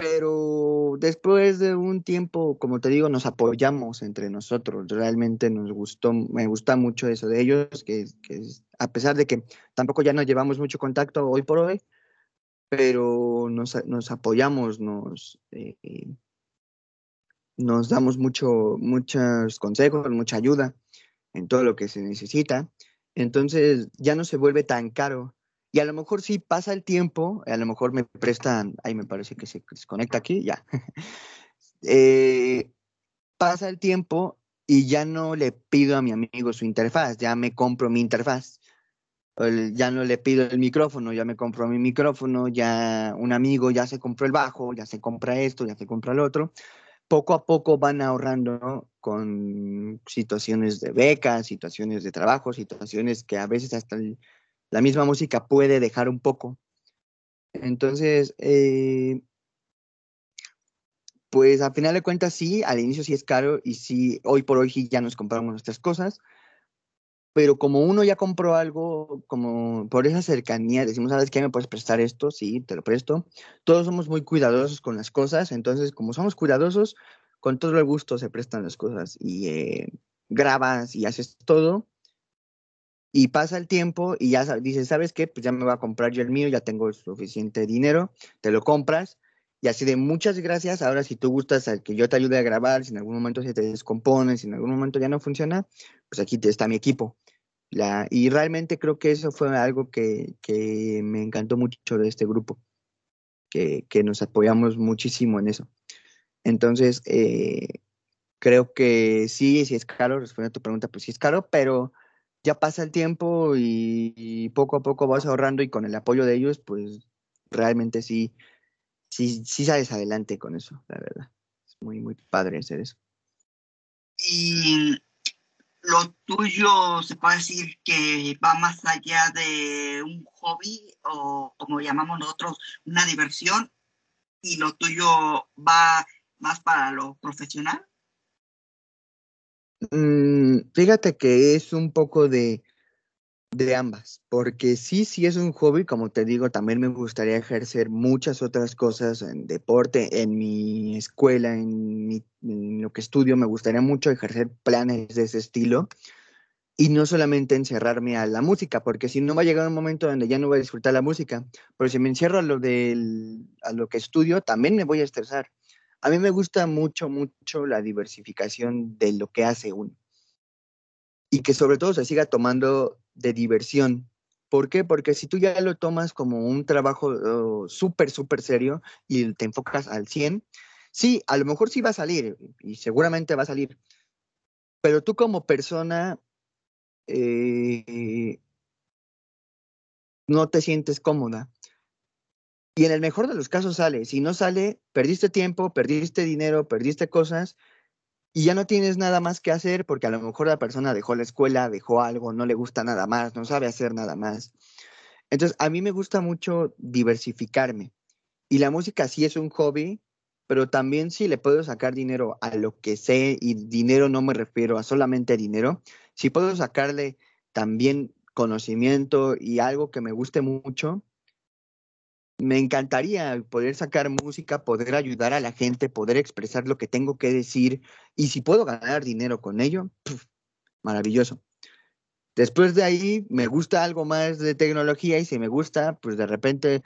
Pero después de un tiempo, como te digo, nos apoyamos entre nosotros. Realmente nos gustó, me gusta mucho eso de ellos, que a pesar de que tampoco ya nos llevamos mucho contacto hoy por hoy, pero nos apoyamos, nos damos muchos consejos, mucha ayuda en todo lo que se necesita. Entonces ya no se vuelve tan caro. Y a lo mejor sí pasa el tiempo, a lo mejor me prestan, ahí me parece que se desconecta aquí, ya. Pasa el tiempo y ya no le pido a mi amigo su interfaz, ya me compro mi interfaz. Ya no le pido el micrófono, ya me compro mi micrófono, ya un amigo ya se compró el bajo, ya se compra esto, ya se compra el otro. Poco a poco van ahorrando, ¿no? Con situaciones de becas, situaciones de trabajo, situaciones que a veces hasta la misma música puede dejar un poco. Entonces, pues al final de cuentas sí, al inicio sí es caro y sí, hoy por hoy sí ya nos compramos nuestras cosas, pero como uno ya compró algo, como por esa cercanía, decimos, ¿sabes qué? ¿Me puedes prestar esto? Sí, te lo presto. Todos somos muy cuidadosos con las cosas, entonces como somos cuidadosos, con todo el gusto se prestan las cosas y grabas y haces todo. Y pasa el tiempo y ya dices, ¿sabes qué? Pues ya me voy a comprar yo el mío, ya tengo suficiente dinero, te lo compras. Y así de muchas gracias, ahora si tú gustas al que yo te ayude a grabar, si en algún momento se te descompone, si en algún momento ya no funciona, pues aquí está mi equipo. Y realmente creo que eso fue algo que me encantó mucho de este grupo, que nos apoyamos muchísimo en eso. Entonces, creo que sí es caro, respondiendo a tu pregunta, pues sí es caro, pero ya pasa el tiempo y poco a poco vas ahorrando y con el apoyo de ellos, pues realmente sí sales adelante con eso, la verdad. Es muy, muy padre hacer eso. Y lo tuyo, ¿se puede decir que va más allá de un hobby o, como llamamos nosotros, una diversión? ¿Y lo tuyo va más para lo profesional? Fíjate que es un poco de ambas, porque sí es un hobby, como te digo, también me gustaría ejercer muchas otras cosas en deporte, en mi escuela, en lo que estudio, me gustaría mucho ejercer planes de ese estilo y no solamente encerrarme a la música, porque si no va a llegar un momento donde ya no voy a disfrutar la música, pero si me encierro a lo que estudio, también me voy a estresar. A mí me gusta mucho, mucho la diversificación de lo que hace uno. Y que sobre todo se siga tomando de diversión. ¿Por qué? Porque si tú ya lo tomas como un trabajo súper, súper serio y te enfocas al 100, sí, a lo mejor sí va a salir y seguramente va a salir. Pero tú como persona no te sientes cómoda. Y en el mejor de los casos sale. Si no sale, perdiste tiempo, perdiste dinero, perdiste cosas y ya no tienes nada más que hacer porque a lo mejor la persona dejó la escuela, dejó algo, no le gusta nada más, no sabe hacer nada más. Entonces, a mí me gusta mucho diversificarme. Y la música sí es un hobby, pero también sí le puedo sacar dinero a lo que sé, y dinero no me refiero a solamente dinero. Sí puedo sacarle también conocimiento y algo que me guste mucho. Me encantaría poder sacar música, poder ayudar a la gente, poder expresar lo que tengo que decir. Y si puedo ganar dinero con ello, maravilloso. Después de ahí, me gusta algo más de tecnología y si me gusta, pues de repente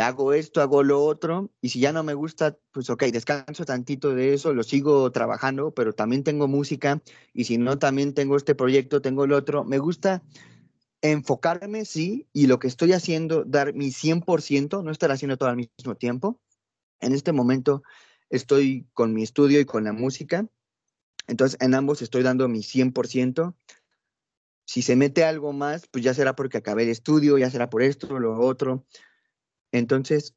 hago esto, hago lo otro. Y si ya no me gusta, pues ok, descanso tantito de eso, lo sigo trabajando, pero también tengo música. Y si no, también tengo este proyecto, tengo el otro. Me gusta enfocarme, sí, y lo que estoy haciendo, dar mi 100%, no estar haciendo todo al mismo tiempo. En este momento estoy con mi estudio y con la música, entonces en ambos estoy dando mi 100%. Si se mete algo más, pues ya será porque acabé el estudio, ya será por esto, lo otro. Entonces,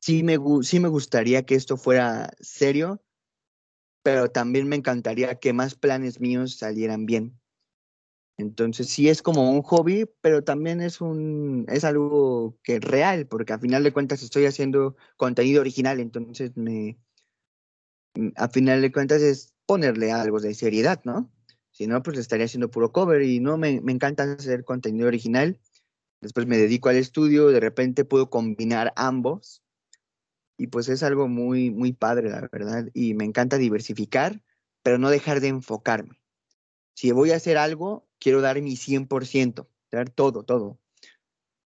sí me gustaría que esto fuera serio, pero también me encantaría que más planes míos salieran bien. Entonces sí es como un hobby, pero también es algo que es real, porque al final de cuentas estoy haciendo contenido original, entonces al final de cuentas es ponerle algo de seriedad, ¿no? Si no, pues estaría haciendo puro cover y no me encanta hacer contenido original. Después me dedico al estudio, de repente puedo combinar ambos Y pues es algo muy, muy padre, la verdad. Y me encanta diversificar, pero no dejar de enfocarme. Si voy a hacer algo, quiero dar mi 100%, dar todo, todo.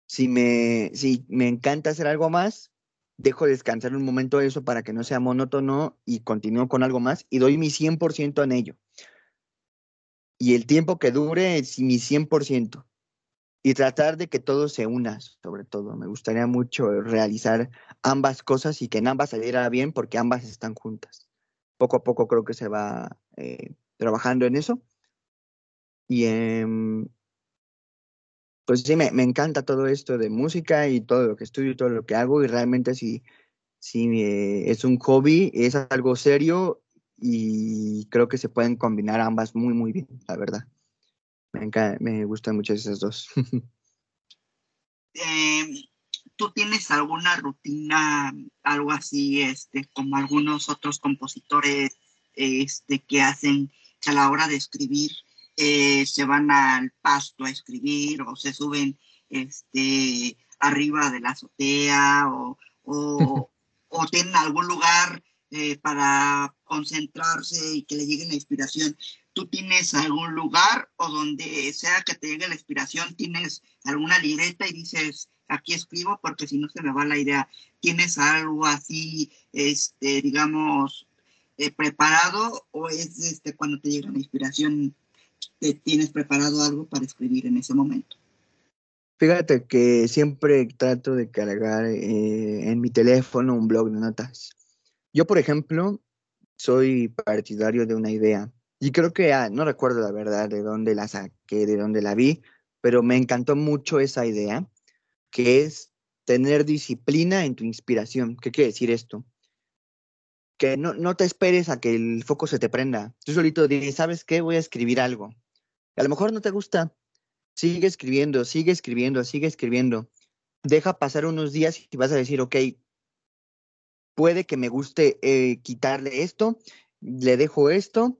Si me encanta hacer algo más, dejo descansar un momento eso para que no sea monótono y continúo con algo más y doy mi 100% en ello. Y el tiempo que dure es mi 100%. Y tratar de que todo se una, sobre todo. Me gustaría mucho realizar ambas cosas y que en ambas saliera bien porque ambas están juntas. Poco a poco creo que se va trabajando en eso. Y pues sí, me encanta todo esto de música y todo lo que estudio y todo lo que hago. Y realmente sí, es un hobby, es algo serio y creo que se pueden combinar ambas muy, muy bien, la verdad. Me gustan mucho esas dos. ¿Tú tienes alguna rutina, algo así, como algunos otros compositores que hacen que a la hora de escribir se van al pasto a escribir o se suben arriba de la azotea o tienen algún lugar para concentrarse y que le llegue la inspiración? ¿Tú tienes algún lugar o donde sea que te llegue la inspiración tienes alguna libreta y dices aquí escribo porque si no se me va la idea? ¿Tienes algo así, digamos, preparado o es cuando te llega la inspiración? ¿Te tienes preparado algo para escribir en ese momento? Fíjate que siempre trato de cargar en mi teléfono un blog de notas. Yo, por ejemplo, soy partidario de una idea y creo que, no recuerdo la verdad de dónde la saqué, de dónde la vi, pero me encantó mucho esa idea, que es tener disciplina en tu inspiración. ¿Qué quiere decir esto? Que no te esperes a que el foco se te prenda. Tú solito dices, ¿sabes qué? Voy a escribir algo. A lo mejor no te gusta. Sigue escribiendo, sigue escribiendo, sigue escribiendo. Deja pasar unos días y vas a decir, ok, puede que me guste quitarle esto, le dejo esto,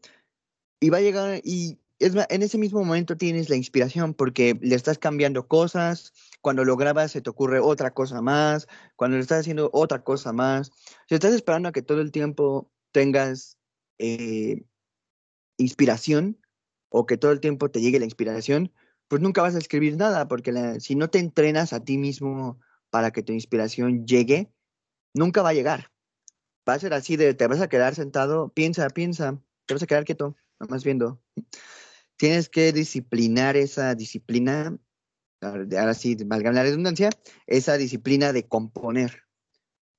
y va a llegar, y en ese mismo momento tienes la inspiración porque le estás cambiando cosas. Cuando lo grabas se te ocurre otra cosa más, cuando lo estás haciendo otra cosa más. Si estás esperando a que todo el tiempo tengas inspiración o que todo el tiempo te llegue la inspiración, pues nunca vas a escribir nada, porque si no te entrenas a ti mismo para que tu inspiración llegue, nunca va a llegar. Va a ser así de, te vas a quedar sentado, piensa, te vas a quedar quieto, nomás viendo. Tienes que disciplinar esa disciplina. Ahora sí, valga la redundancia, esa disciplina de componer,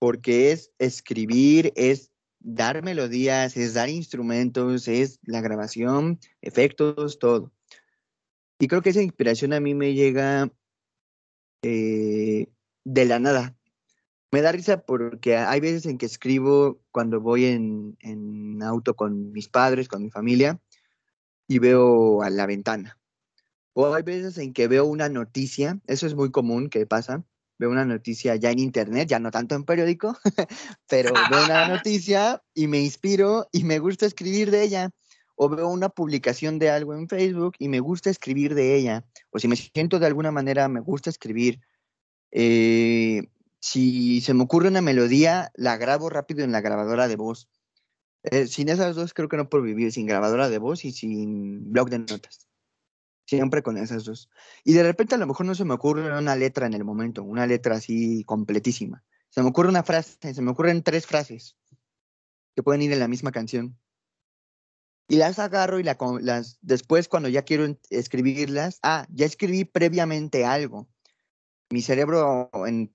porque es escribir, es dar melodías, es dar instrumentos, es la grabación, efectos, todo. Y creo que esa inspiración a mí me llega de la nada. Me da risa porque hay veces en que escribo cuando voy en auto con mis padres, con mi familia, y veo a la ventana. O hay veces en que veo una noticia, eso es muy común que pasa, veo una noticia ya en internet, ya no tanto en periódico, pero veo una noticia y me inspiro y me gusta escribir de ella. O veo una publicación de algo en Facebook y me gusta escribir de ella. O si me siento de alguna manera, me gusta escribir. Si se me ocurre una melodía, la grabo rápido en la grabadora de voz. Sin esas dos creo que no puedo vivir, sin grabadora de voz y sin blog de notas. Siempre con esas dos. Y de repente a lo mejor no se me ocurre una letra en el momento, una letra así completísima. Se me ocurre una frase, se me ocurren 3 frases que pueden ir en la misma canción. Y las agarro y después cuando ya quiero escribirlas, ya escribí previamente algo. Mi cerebro en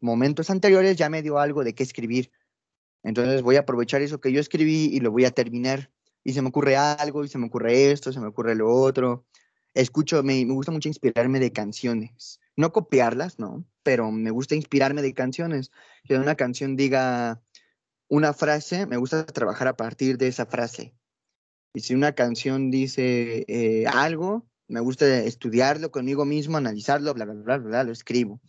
momentos anteriores ya me dio algo de qué escribir. Entonces voy a aprovechar eso que yo escribí y lo voy a terminar. Y se me ocurre algo, y se me ocurre esto, se me ocurre lo otro. Escucho, me gusta mucho inspirarme de canciones. No copiarlas, no, pero me gusta inspirarme de canciones. Que una canción diga una frase, me gusta trabajar a partir de esa frase. Y si una canción dice algo, me gusta estudiarlo conmigo mismo, analizarlo, bla, bla, bla, bla, lo escribo.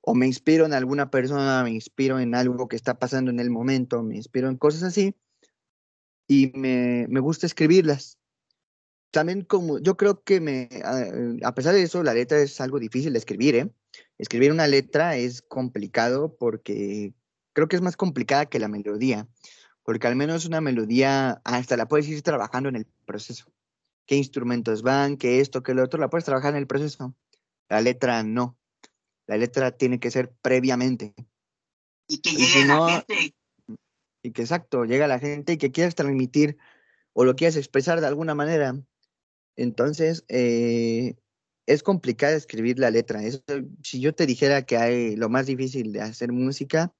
O me inspiro en alguna persona, me inspiro en algo que está pasando en el momento, me inspiro en cosas así. Y me gusta escribirlas. También como yo creo que a pesar de eso, la letra es algo difícil de escribir. Escribir una letra es complicado porque creo que es más complicada que la melodía, porque al menos una melodía hasta la puedes ir trabajando en el proceso. ¿Qué instrumentos van? ¿Qué esto? ¿Qué lo otro? La puedes trabajar en el proceso. La letra no. La letra tiene que ser previamente. Y que llegue la gente. Y que exacto, llega la gente y que quieras transmitir o lo quieras expresar de alguna manera. Entonces, es complicado escribir la letra. Eso, si yo te dijera que hay lo más difícil de hacer música,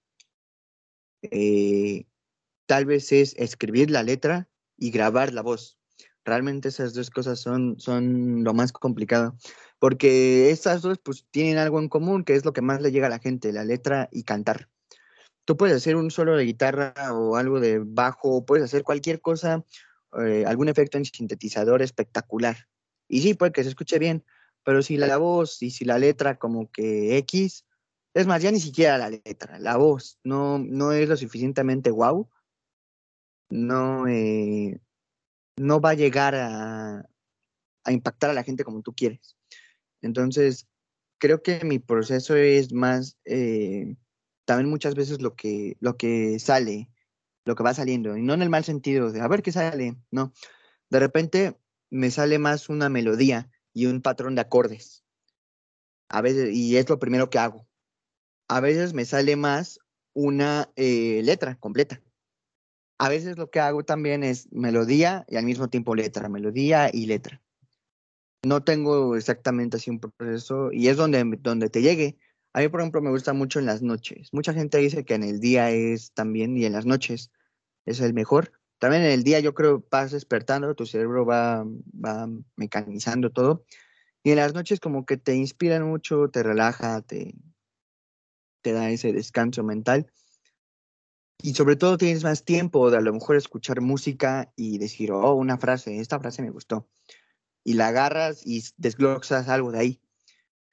tal vez es escribir la letra y grabar la voz. Realmente esas dos cosas son lo más complicado, porque esas dos pues tienen algo en común, que es lo que más le llega a la gente, la letra y cantar. Tú puedes hacer un solo de guitarra o algo de bajo, puedes hacer cualquier cosa, algún efecto en sintetizador espectacular. Y sí, puede que se escuche bien, pero si la voz y si la letra como que X, es más, ya ni siquiera la letra, la voz no es lo suficientemente guau, no va a llegar a impactar a la gente como tú quieres. Entonces, creo que mi proceso es más, también muchas veces lo que sale, lo que va saliendo, y no en el mal sentido de a ver qué sale, no. De repente me sale más una melodía y un patrón de acordes, a veces, y es lo primero que hago. A veces me sale más una letra completa. A veces lo que hago también es melodía y al mismo tiempo letra, melodía y letra. No tengo exactamente así un proceso y es donde te llegue. A mí, por ejemplo, me gusta mucho en las noches. Mucha gente dice que en el día es también y en las noches es el mejor. También en el día yo creo vas despertando, tu cerebro va mecanizando todo. Y en las noches como que te inspiran mucho, te relaja, te da ese descanso mental. Y sobre todo tienes más tiempo de a lo mejor escuchar música y decir, oh, una frase, esta frase me gustó. Y la agarras y desglosas algo de ahí.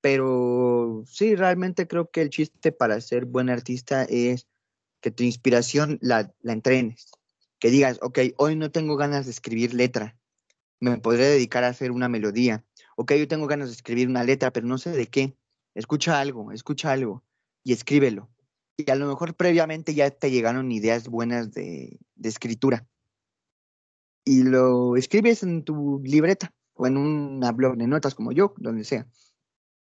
Pero sí, realmente creo que el chiste para ser buen artista es que tu inspiración la entrenes. Que digas, ok, hoy no tengo ganas de escribir letra. Me podré dedicar a hacer una melodía. Ok, yo tengo ganas de escribir una letra, pero no sé de qué. Escucha algo y escríbelo. Y a lo mejor previamente ya te llegaron ideas buenas de escritura. Y lo escribes en tu libreta o en una blog de notas como yo, donde sea.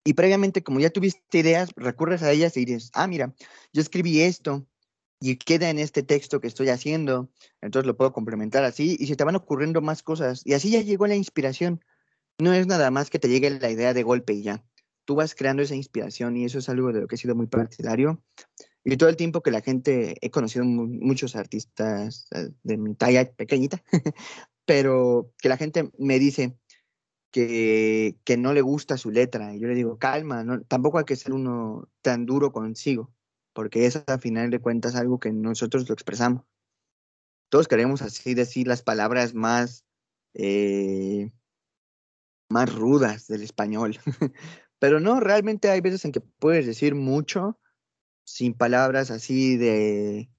Y previamente, como ya tuviste ideas, recurres a ellas y dices, ah, mira, yo escribí esto y queda en este texto que estoy haciendo, entonces lo puedo complementar así y se te van ocurriendo más cosas. Y así ya llegó la inspiración. No es nada más que te llegue la idea de golpe y ya. Tú vas creando esa inspiración y eso es algo de lo que he sido muy partidario. Y todo el tiempo que la gente, he conocido muchos artistas de mi talla pequeñita, pero que la gente me dice que no le gusta su letra. Y yo le digo, calma, no, tampoco hay que ser uno tan duro consigo, porque es al final de cuentas algo que nosotros lo expresamos. Todos queremos así decir las palabras más rudas del español. Pero no, realmente hay veces en que puedes decir mucho sin palabras así de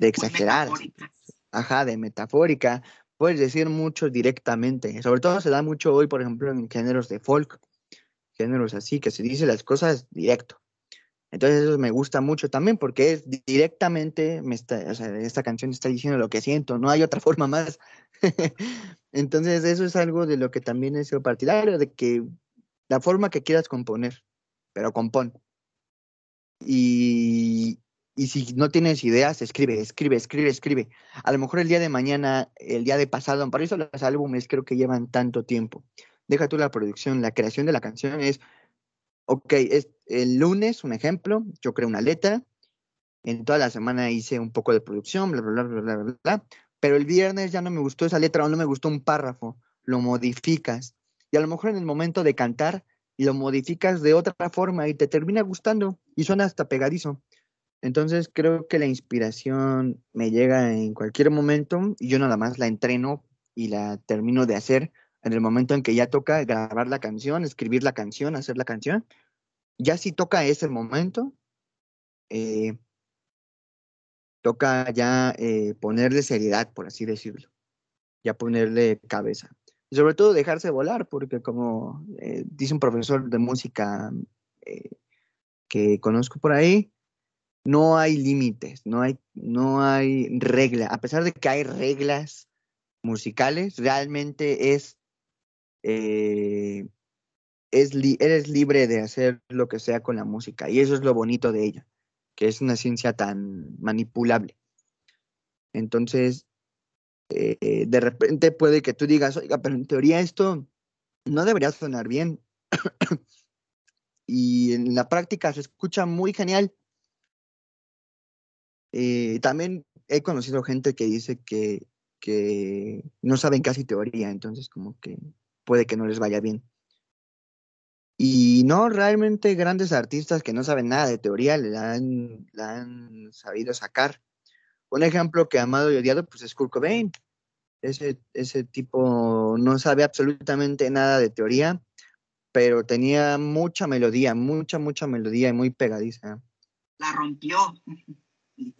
exagerar. Ajá, de metafórica. Puedes decir mucho directamente. Sobre todo se da mucho hoy, por ejemplo, en géneros de folk, géneros así, que se dice las cosas directo. Entonces eso me gusta mucho también, porque es directamente, esta canción está diciendo lo que siento, no hay otra forma más. Entonces eso es algo de lo que también he sido partidario, de que la forma que quieras componer, pero compón. Y si no tienes ideas, escribe. A lo mejor el día de mañana, el día de pasado, por eso los álbumes creo que llevan tanto tiempo. Deja tú la producción, la creación de la canción es, ok, es el lunes, un ejemplo, yo creo una letra, en toda la semana hice un poco de producción, bla, pero el viernes ya no me gustó esa letra o no me gustó un párrafo, lo modificas. Y a lo mejor en el momento de cantar, lo modificas de otra forma y te termina gustando y suena hasta pegadizo. Entonces creo que la inspiración me llega en cualquier momento y yo nada más la entreno y la termino de hacer en el momento en que ya toca grabar la canción, escribir la canción, hacer la canción. Ya si toca ese momento, toca ya ponerle seriedad, por así decirlo, ya ponerle cabeza. Sobre todo dejarse volar, porque como dice un profesor de música que conozco por ahí, no hay límites, no hay regla. A pesar de que hay reglas musicales, realmente eres libre de hacer lo que sea con la música, y eso es lo bonito de ella, que es una ciencia tan manipulable. Entonces, de repente puede que tú digas, oiga, pero en teoría esto no debería sonar bien, y en la práctica se escucha muy genial. También he conocido gente que dice que no saben casi teoría, entonces como que puede que no les vaya bien. Y no, realmente grandes artistas que no saben nada de teoría la han sabido sacar. Un ejemplo que amado y odiado, pues, es Kurt Cobain. Ese tipo no sabe absolutamente nada de teoría, pero tenía mucha melodía y muy pegadiza. La rompió.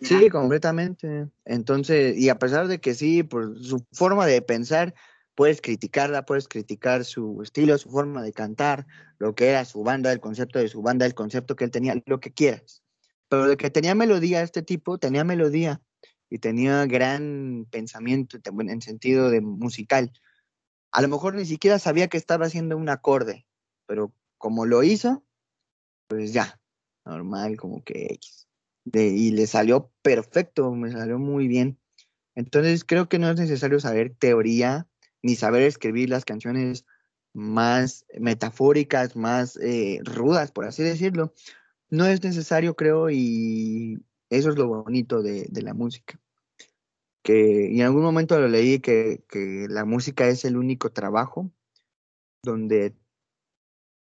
Sí, completamente. Entonces, y a pesar de que sí, por su forma de pensar, puedes criticarla, puedes criticar su estilo, su forma de cantar, lo que era su banda, el concepto de su banda, el concepto que él tenía, lo que quieras. Pero de que tenía melodía, este tipo tenía melodía y tenía gran pensamiento en sentido de musical. A lo mejor ni siquiera sabía que estaba haciendo un acorde, pero como lo hizo, pues ya, normal, como que X. Y le salió perfecto, me salió muy bien. Entonces creo que no es necesario saber teoría ni saber escribir las canciones más metafóricas, más rudas, por así decirlo. No es necesario, creo, y eso es lo bonito de la música. Que en algún momento lo leí, que la música es el único trabajo donde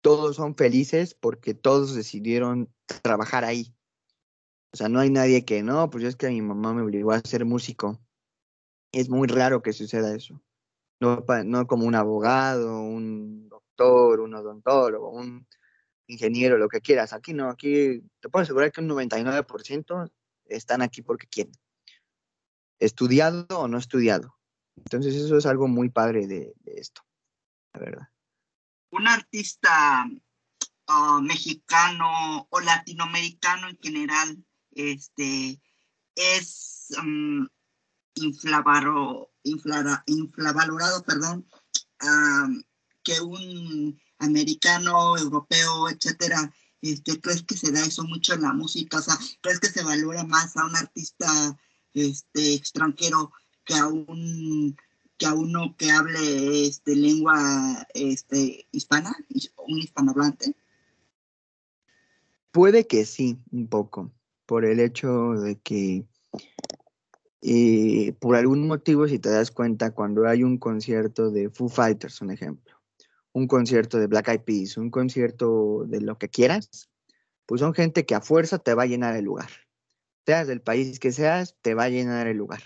todos son felices porque todos decidieron trabajar ahí. O sea, no hay nadie que, no, pues es que mi mamá me obligó a ser músico. Es muy raro que suceda eso. No como un abogado, un doctor, un odontólogo, un ingeniero, lo que quieras. Aquí no, aquí te puedo asegurar que un 99% están aquí porque quieren. Estudiado o no estudiado. Entonces eso es algo muy padre de esto, la verdad. Un artista mexicano o latinoamericano en general, es infravalorado, que un americano, europeo, etcétera. ¿Crees que se da eso mucho en la música? O sea, ¿crees que se valora más a un artista extranjero que a uno que hable lengua hispana, un hispanohablante? Puede que sí, un poco, por el hecho de que por algún motivo, si te das cuenta, cuando hay un concierto de Foo Fighters, un ejemplo, un concierto de Black Eyed Peas, un concierto de lo que quieras, pues son gente que a fuerza te va a llenar el lugar. Seas del país que seas, te va a llenar el lugar.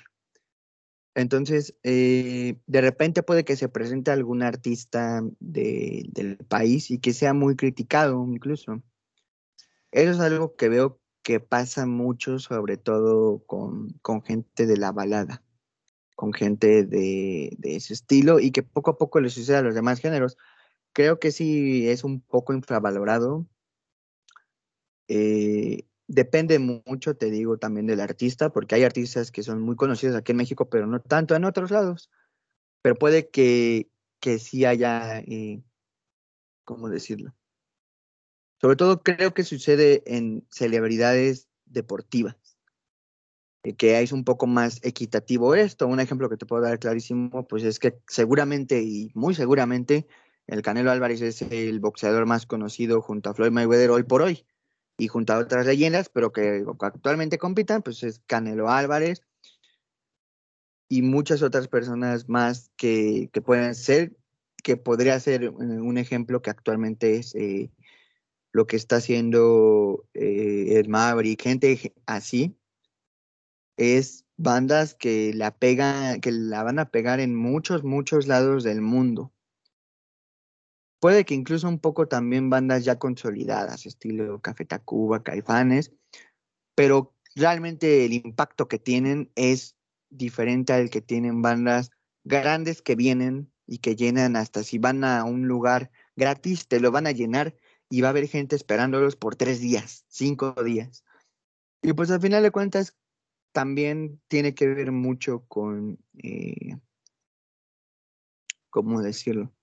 Entonces, de repente puede que se presente algún artista del país y que sea muy criticado incluso. Eso es algo que veo que pasa mucho, sobre todo con gente de la balada, con gente de ese estilo, y que poco a poco le sucede a los demás géneros. Creo que sí es un poco infravalorado. Depende mucho, te digo, también del artista, porque hay artistas que son muy conocidos aquí en México, pero no tanto en otros lados. Pero puede que sí haya, ¿cómo decirlo? Sobre todo creo que sucede en celebridades deportivas, que es un poco más equitativo esto. Un ejemplo que te puedo dar clarísimo, pues es que seguramente, y muy seguramente, el Canelo Álvarez es el boxeador más conocido junto a Floyd Mayweather hoy por hoy, y junto a otras leyendas, pero que actualmente compitan, pues es Canelo Álvarez y muchas otras personas más que pueden ser, que podría ser un ejemplo que actualmente es... lo que está haciendo el Maverick, gente así, es bandas que la van a pegar en muchos lados del mundo. Puede que incluso un poco también bandas ya consolidadas, estilo Café Tacuba, Caifanes, pero realmente el impacto que tienen es diferente al que tienen bandas grandes que vienen y que llenan, hasta si van a un lugar gratis, te lo van a llenar, y va a haber gente esperándolos por 3 días, 5 días. Y pues al final de cuentas también tiene que ver mucho con, ¿cómo decirlo?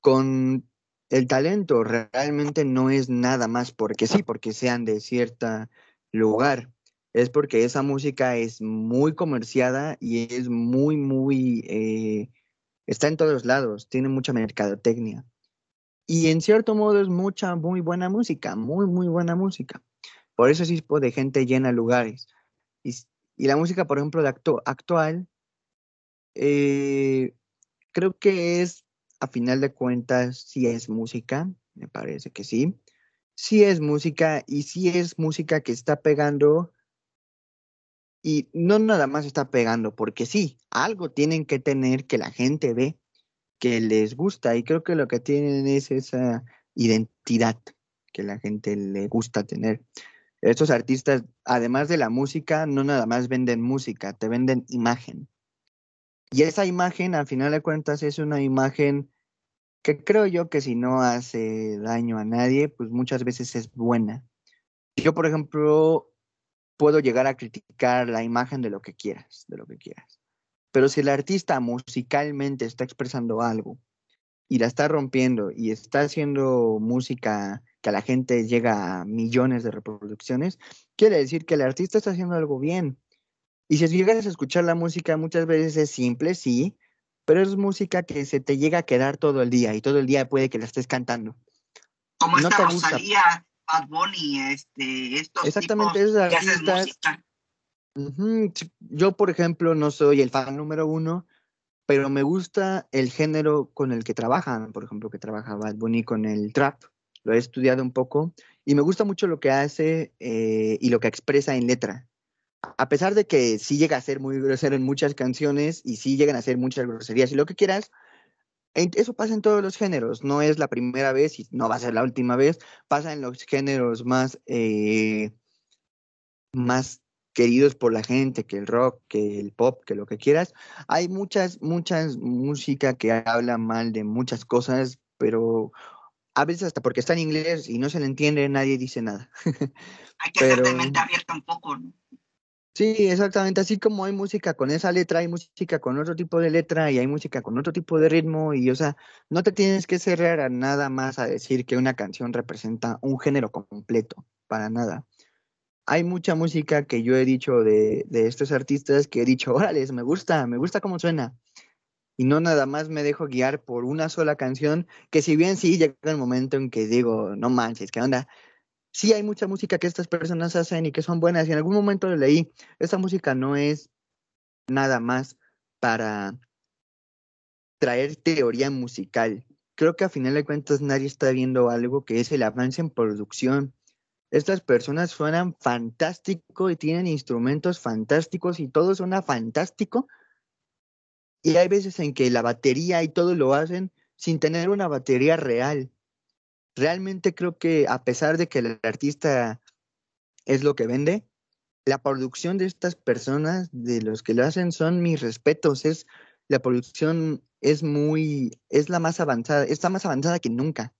Con el talento. Realmente no es nada más porque sí, porque sean de cierto lugar. Es porque esa música es muy comerciada y es muy... está en todos lados, tiene mucha mercadotecnia. Y en cierto modo es muy buena música, muy buena música. Por eso ese tipo de gente llena lugares. Y la música, por ejemplo, actual, creo que es, a final de cuentas, sí es música, me parece que sí. Sí es música, y sí es música que está pegando, y no nada más está pegando, porque sí, algo tienen que tener que la gente ve, que les gusta, y creo que lo que tienen es esa identidad que la gente le gusta tener. Estos artistas, además de la música, no nada más venden música, te venden imagen. Y esa imagen, al final de cuentas, es una imagen que creo yo que si no hace daño a nadie, pues muchas veces es buena. Yo, por ejemplo, puedo llegar a criticar la imagen de lo que quieras, Pero si el artista musicalmente está expresando algo y la está rompiendo y está haciendo música que a la gente llega a millones de reproducciones, quiere decir que el artista está haciendo algo bien. Y si llegas a escuchar la música, muchas veces es simple, sí, pero es música que se te llega a quedar todo el día, y todo el día puede que la estés cantando. Como no esta Rosalía, Bad Bunny, estos exactamente, tipos que hacen música. Uh-huh. Yo, por ejemplo, no soy el fan número uno, pero me gusta el género con el que trabajan, por ejemplo, que trabaja Bad Bunny con el trap. Lo he estudiado un poco, y me gusta mucho lo que hace y lo que expresa en letra. A pesar de que sí llega a ser muy grosero en muchas canciones y sí llegan a ser muchas groserías y lo que quieras, eso pasa en todos los géneros. No es la primera vez y no va a ser la última vez. Pasa en los géneros más queridos por la gente, que el rock, que el pop, que lo que quieras. Hay muchas música que habla mal de muchas cosas, pero a veces hasta porque está en inglés y no se le entiende, nadie dice nada. Hay que estar de mente abierta un poco, ¿no? Sí, exactamente. Así como hay música con esa letra, hay música con otro tipo de letra y hay música con otro tipo de ritmo. Y, o sea, no te tienes que cerrar a nada más a decir que una canción representa un género completo, para nada. Hay mucha música que yo he dicho de estos artistas que he dicho, órale, me gusta cómo suena. Y no nada más me dejo guiar por una sola canción, que si bien sí llega el momento en que digo, no manches, ¿qué onda? Sí hay mucha música que estas personas hacen y que son buenas, y en algún momento lo leí, esta música no es nada más para traer teoría musical. Creo que a final de cuentas nadie está viendo algo que es el avance en producción. Estas personas suenan fantástico y tienen instrumentos fantásticos y todo suena fantástico, y hay veces en que la batería y todo lo hacen sin tener una batería real. Realmente creo que, a pesar de que el artista es lo que vende, la producción de estas personas, de los que lo hacen, son mis respetos. La producción es la más avanzada, está más avanzada que nunca,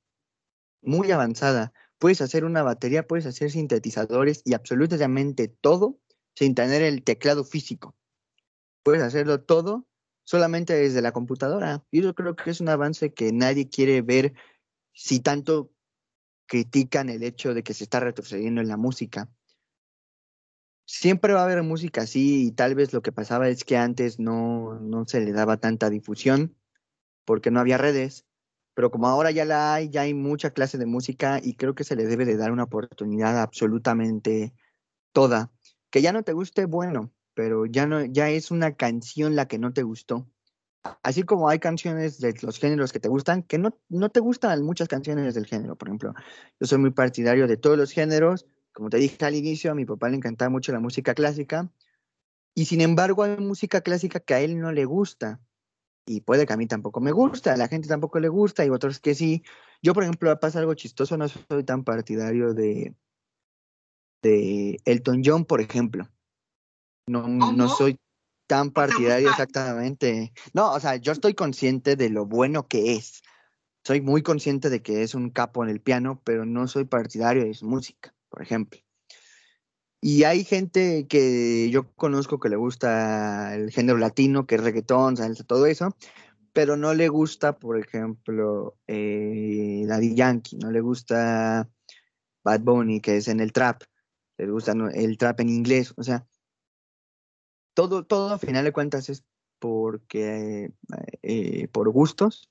muy avanzada. Puedes hacer una batería, puedes hacer sintetizadores y absolutamente todo sin tener el teclado físico. Puedes hacerlo todo solamente desde la computadora. Y yo creo que es un avance que nadie quiere ver. Si tanto critican el hecho de que se está retrocediendo en la música, siempre va a haber música así, y tal vez lo que pasaba es que antes no se le daba tanta difusión porque no había redes, pero como ahora ya hay mucha clase de música, y creo que se le debe de dar una oportunidad absolutamente toda. Que ya no te guste, bueno, pero ya es una canción la que no te gustó. Así como hay canciones de los géneros que te gustan, que no te gustan muchas canciones del género. Por ejemplo, yo soy muy partidario de todos los géneros. Como te dije al inicio, a mi papá le encantaba mucho la música clásica. Y sin embargo, hay música clásica que a él no le gusta. Y puede que a mí tampoco me gusta, a la gente tampoco le gusta, y otros que sí. Yo, por ejemplo, pasa algo chistoso, no soy tan partidario de Elton John, por ejemplo. No soy tan partidario, exactamente. No, o sea, yo estoy consciente de lo bueno que es. Soy muy consciente de que es un capo en el piano, pero no soy partidario de su música, por ejemplo. Y hay gente que yo conozco que le gusta el género latino, que es reggaetón, salsa, todo eso, pero no le gusta, por ejemplo, Daddy Yankee, no le gusta Bad Bunny, que es en el trap, le gusta el trap en inglés. O sea, todo a final de cuentas es porque por gustos,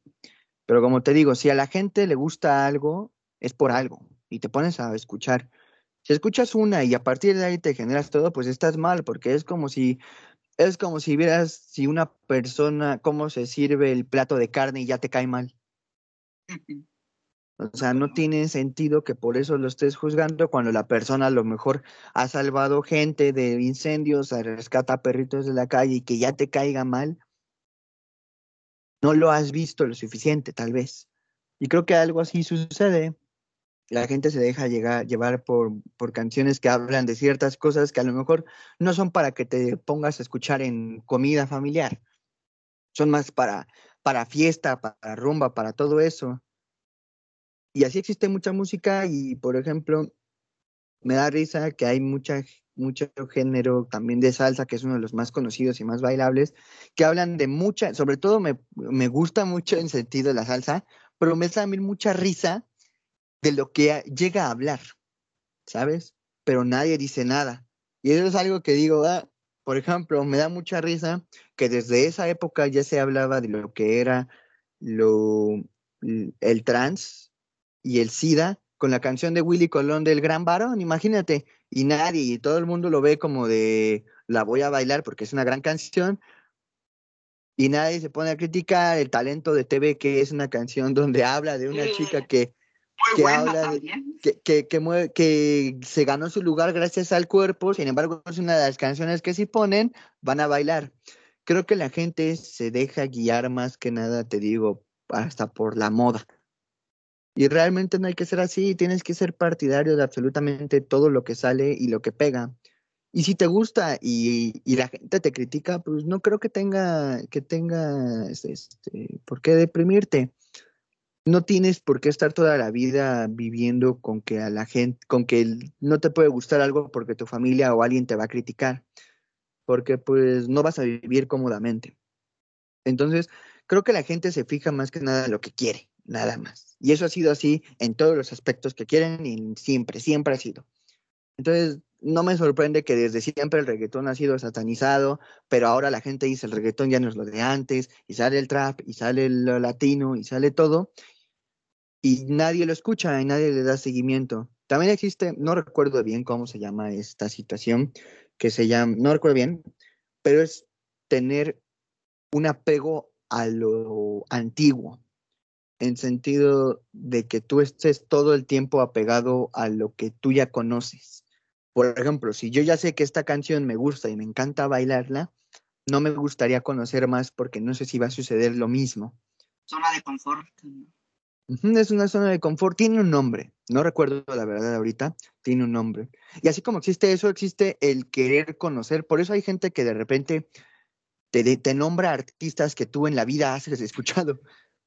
pero como te digo, si a la gente le gusta algo, es por algo, y te pones a escuchar. Si escuchas una y a partir de ahí te generas todo, pues estás mal, porque es como si vieras si una persona, cómo se sirve el plato de carne y ya te cae mal. O sea, no tiene sentido que por eso lo estés juzgando cuando la persona a lo mejor ha salvado gente de incendios, rescata perritos de la calle, y que ya te caiga mal. No lo has visto lo suficiente, tal vez. Y creo que algo así sucede. La gente se deja llevar por canciones que hablan de ciertas cosas que a lo mejor no son para que te pongas a escuchar en comida familiar. Son más para fiesta, para rumba, para todo eso. Y así existe mucha música y, por ejemplo, me da risa que hay mucho género también de salsa, que es uno de los más conocidos y más bailables, que hablan de mucha, sobre todo me gusta mucho en sentido de la salsa, pero me da también mucha risa de lo que llega a hablar, ¿sabes? Pero nadie dice nada. Y eso es algo que digo, por ejemplo, me da mucha risa que desde esa época ya se hablaba de lo que era el trans y el SIDA con la canción de Willie Colón del Gran Varón, imagínate. Y nadie, y todo el mundo lo ve como de, la voy a bailar porque es una gran canción. Y nadie se pone a criticar el talento de TV, que es una canción donde habla de una chica que se ganó su lugar gracias al cuerpo. Sin embargo, es una de las canciones que si ponen, van a bailar. Creo que la gente se deja guiar más que nada, te digo, hasta por la moda. Y realmente no hay que ser así, tienes que ser partidario de absolutamente todo lo que sale y lo que pega. Y si te gusta y la gente te critica, pues no creo que tenga por qué deprimirte. No tienes por qué estar toda la vida viviendo con que a la gente, con que no te puede gustar algo porque tu familia o alguien te va a criticar, porque pues no vas a vivir cómodamente. Entonces, creo que la gente se fija más que nada en lo que quiere, nada más. Y eso ha sido así en todos los aspectos que quieren y siempre ha sido. Entonces, no me sorprende que desde siempre el reggaetón ha sido satanizado, pero ahora la gente dice el reggaetón ya no es lo de antes, y sale el trap, y sale lo latino, y sale todo. Y nadie lo escucha y nadie le da seguimiento. También existe, no recuerdo bien cómo se llama esta situación, que se llama, no recuerdo bien, pero es tener un apego a lo antiguo, en sentido de que tú estés todo el tiempo apegado a lo que tú ya conoces. Por ejemplo, si yo ya sé que esta canción me gusta y me encanta bailarla, no me gustaría conocer más porque no sé si va a suceder lo mismo. Zona de confort. Es una zona de confort, tiene un nombre, no recuerdo la verdad ahorita, tiene un nombre. Y así como existe eso, existe el querer conocer. Por eso hay gente que de repente te nombra artistas que tú en la vida has escuchado,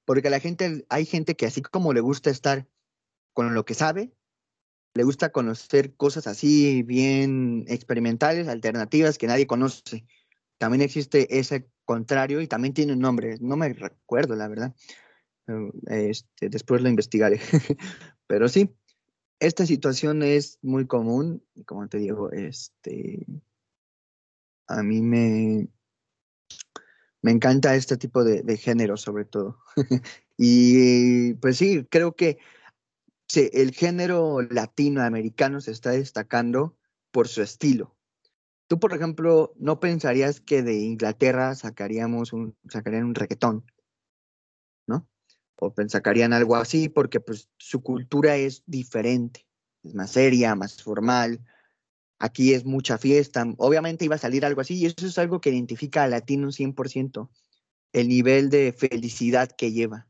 porque hay gente que así como le gusta estar con lo que sabe, le gusta conocer cosas así bien experimentales, alternativas que nadie conoce. También existe ese contrario y también tiene un nombre, no me recuerdo la verdad. Después lo investigaré. Pero sí, esta situación es muy común. Como te digo, a mí me encanta este tipo de género, sobre todo. Y pues sí, creo que el género latinoamericano se está destacando por su estilo. Tú, por ejemplo, no pensarías que de Inglaterra sacarían un reggaetón, ¿no? O sacarían algo así porque pues, su cultura es diferente, es más seria, más formal. Aquí es mucha fiesta. Obviamente iba a salir algo así y eso es algo que identifica al latino 100%, el nivel de felicidad que lleva.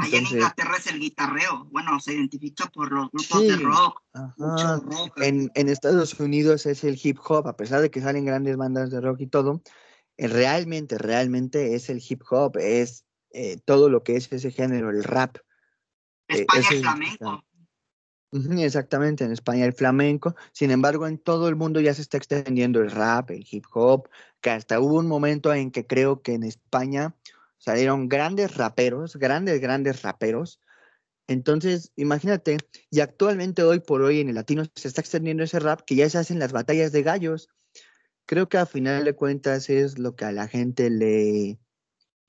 Allá en Inglaterra es el guitarreo. Bueno, se identifica por los grupos de rock, mucho rock. En Estados Unidos es el hip hop, a pesar de que salen grandes bandas de rock y todo, realmente es el hip hop, es todo lo que es ese género, el rap. España es flamenco. Exactamente, en España el flamenco. Sin embargo, en todo el mundo ya se está extendiendo el rap, el hip hop, que hasta hubo un momento en que creo que en España salieron grandes raperos. Entonces, imagínate, y actualmente hoy por hoy en el latino se está extendiendo ese rap que ya se hacen las batallas de gallos. Creo que a final de cuentas es lo que a la gente le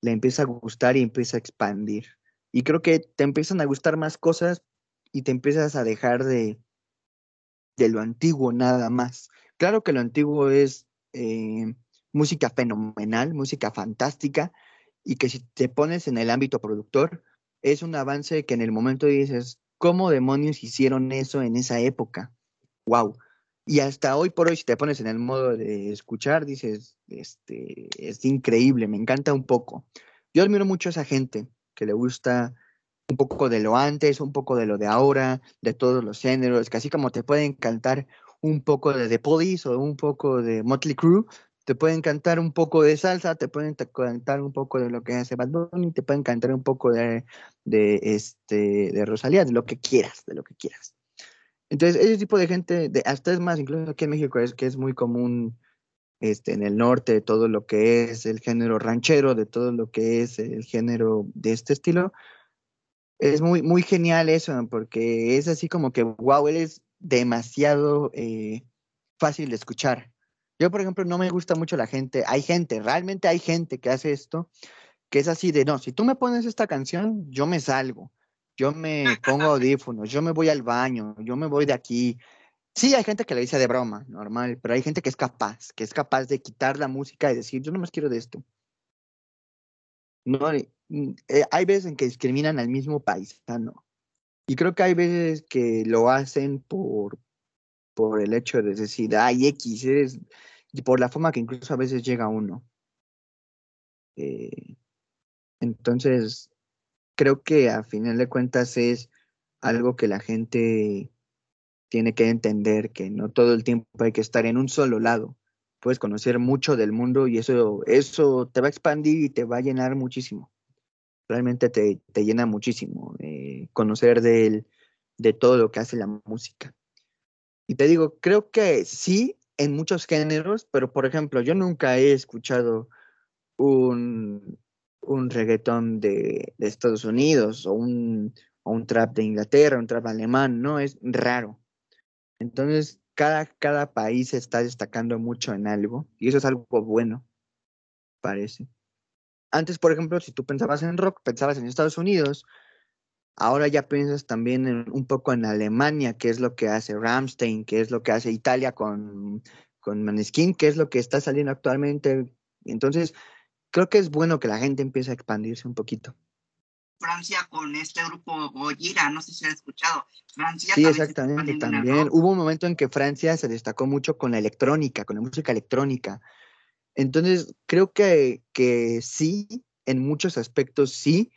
empieza a gustar y empieza a expandir. Y creo que te empiezan a gustar más cosas y te empiezas a dejar de lo antiguo nada más. Claro que lo antiguo es música fenomenal, música fantástica, y que si te pones en el ámbito productor, es un avance que en el momento dices, ¿cómo demonios hicieron eso en esa época? ¡Wow! Y hasta hoy por hoy, si te pones en el modo de escuchar, dices, es increíble, me encanta un poco. Yo admiro mucho a esa gente que le gusta un poco de lo antes, un poco de lo de ahora, de todos los géneros, que así como te pueden cantar un poco de The Police o un poco de Motley Crue, te pueden cantar un poco de salsa, te pueden cantar un poco de lo que hace Bad Bunny, te pueden cantar un poco de Rosalía, de lo que quieras. Entonces, ese tipo de gente, hasta es más, incluso aquí en México es que es muy común en el norte, de todo lo que es el género ranchero, de todo lo que es el género de este estilo. Es muy, muy genial eso, porque es así como que, wow, eres demasiado fácil de escuchar. Yo, por ejemplo, no me gusta mucho la gente. Realmente hay gente que hace esto, que es así de, no, si tú me pones esta canción, yo me salgo, yo me pongo audífonos, yo me voy al baño, yo me voy de aquí. Sí, hay gente que le dice de broma, normal, pero hay gente que es capaz de quitar la música y decir, yo no más quiero de esto. No, hay veces en que discriminan al mismo paisano y creo que hay veces que lo hacen por el hecho de decir, ay, X, eres, por la forma que incluso a veces llega uno. Entonces, creo que a final de cuentas es algo que la gente tiene que entender, que no todo el tiempo hay que estar en un solo lado. Puedes conocer mucho del mundo y eso te va a expandir y te va a llenar muchísimo. Realmente te llena muchísimo conocer de todo lo que hace la música. Y te digo, creo que sí, en muchos géneros, pero por ejemplo, yo nunca he escuchado un reggaetón de Estados Unidos o un trap de Inglaterra, un trap alemán, no, es raro. Entonces, cada país se está destacando mucho en algo, y eso es algo bueno, parece. Antes, por ejemplo, si tú pensabas en rock, pensabas en Estados Unidos, ahora ya piensas también un poco en Alemania, qué es lo que hace Rammstein, qué es lo que hace Italia con Maneskin, qué es lo que está saliendo actualmente. Entonces, creo que es bueno que la gente empiece a expandirse un poquito. Francia con este grupo Gojira, no sé si lo han escuchado. Francia sí, exactamente, también. Hubo un momento en que Francia se destacó mucho con la electrónica, con la música electrónica. Entonces, creo que sí, en muchos aspectos sí,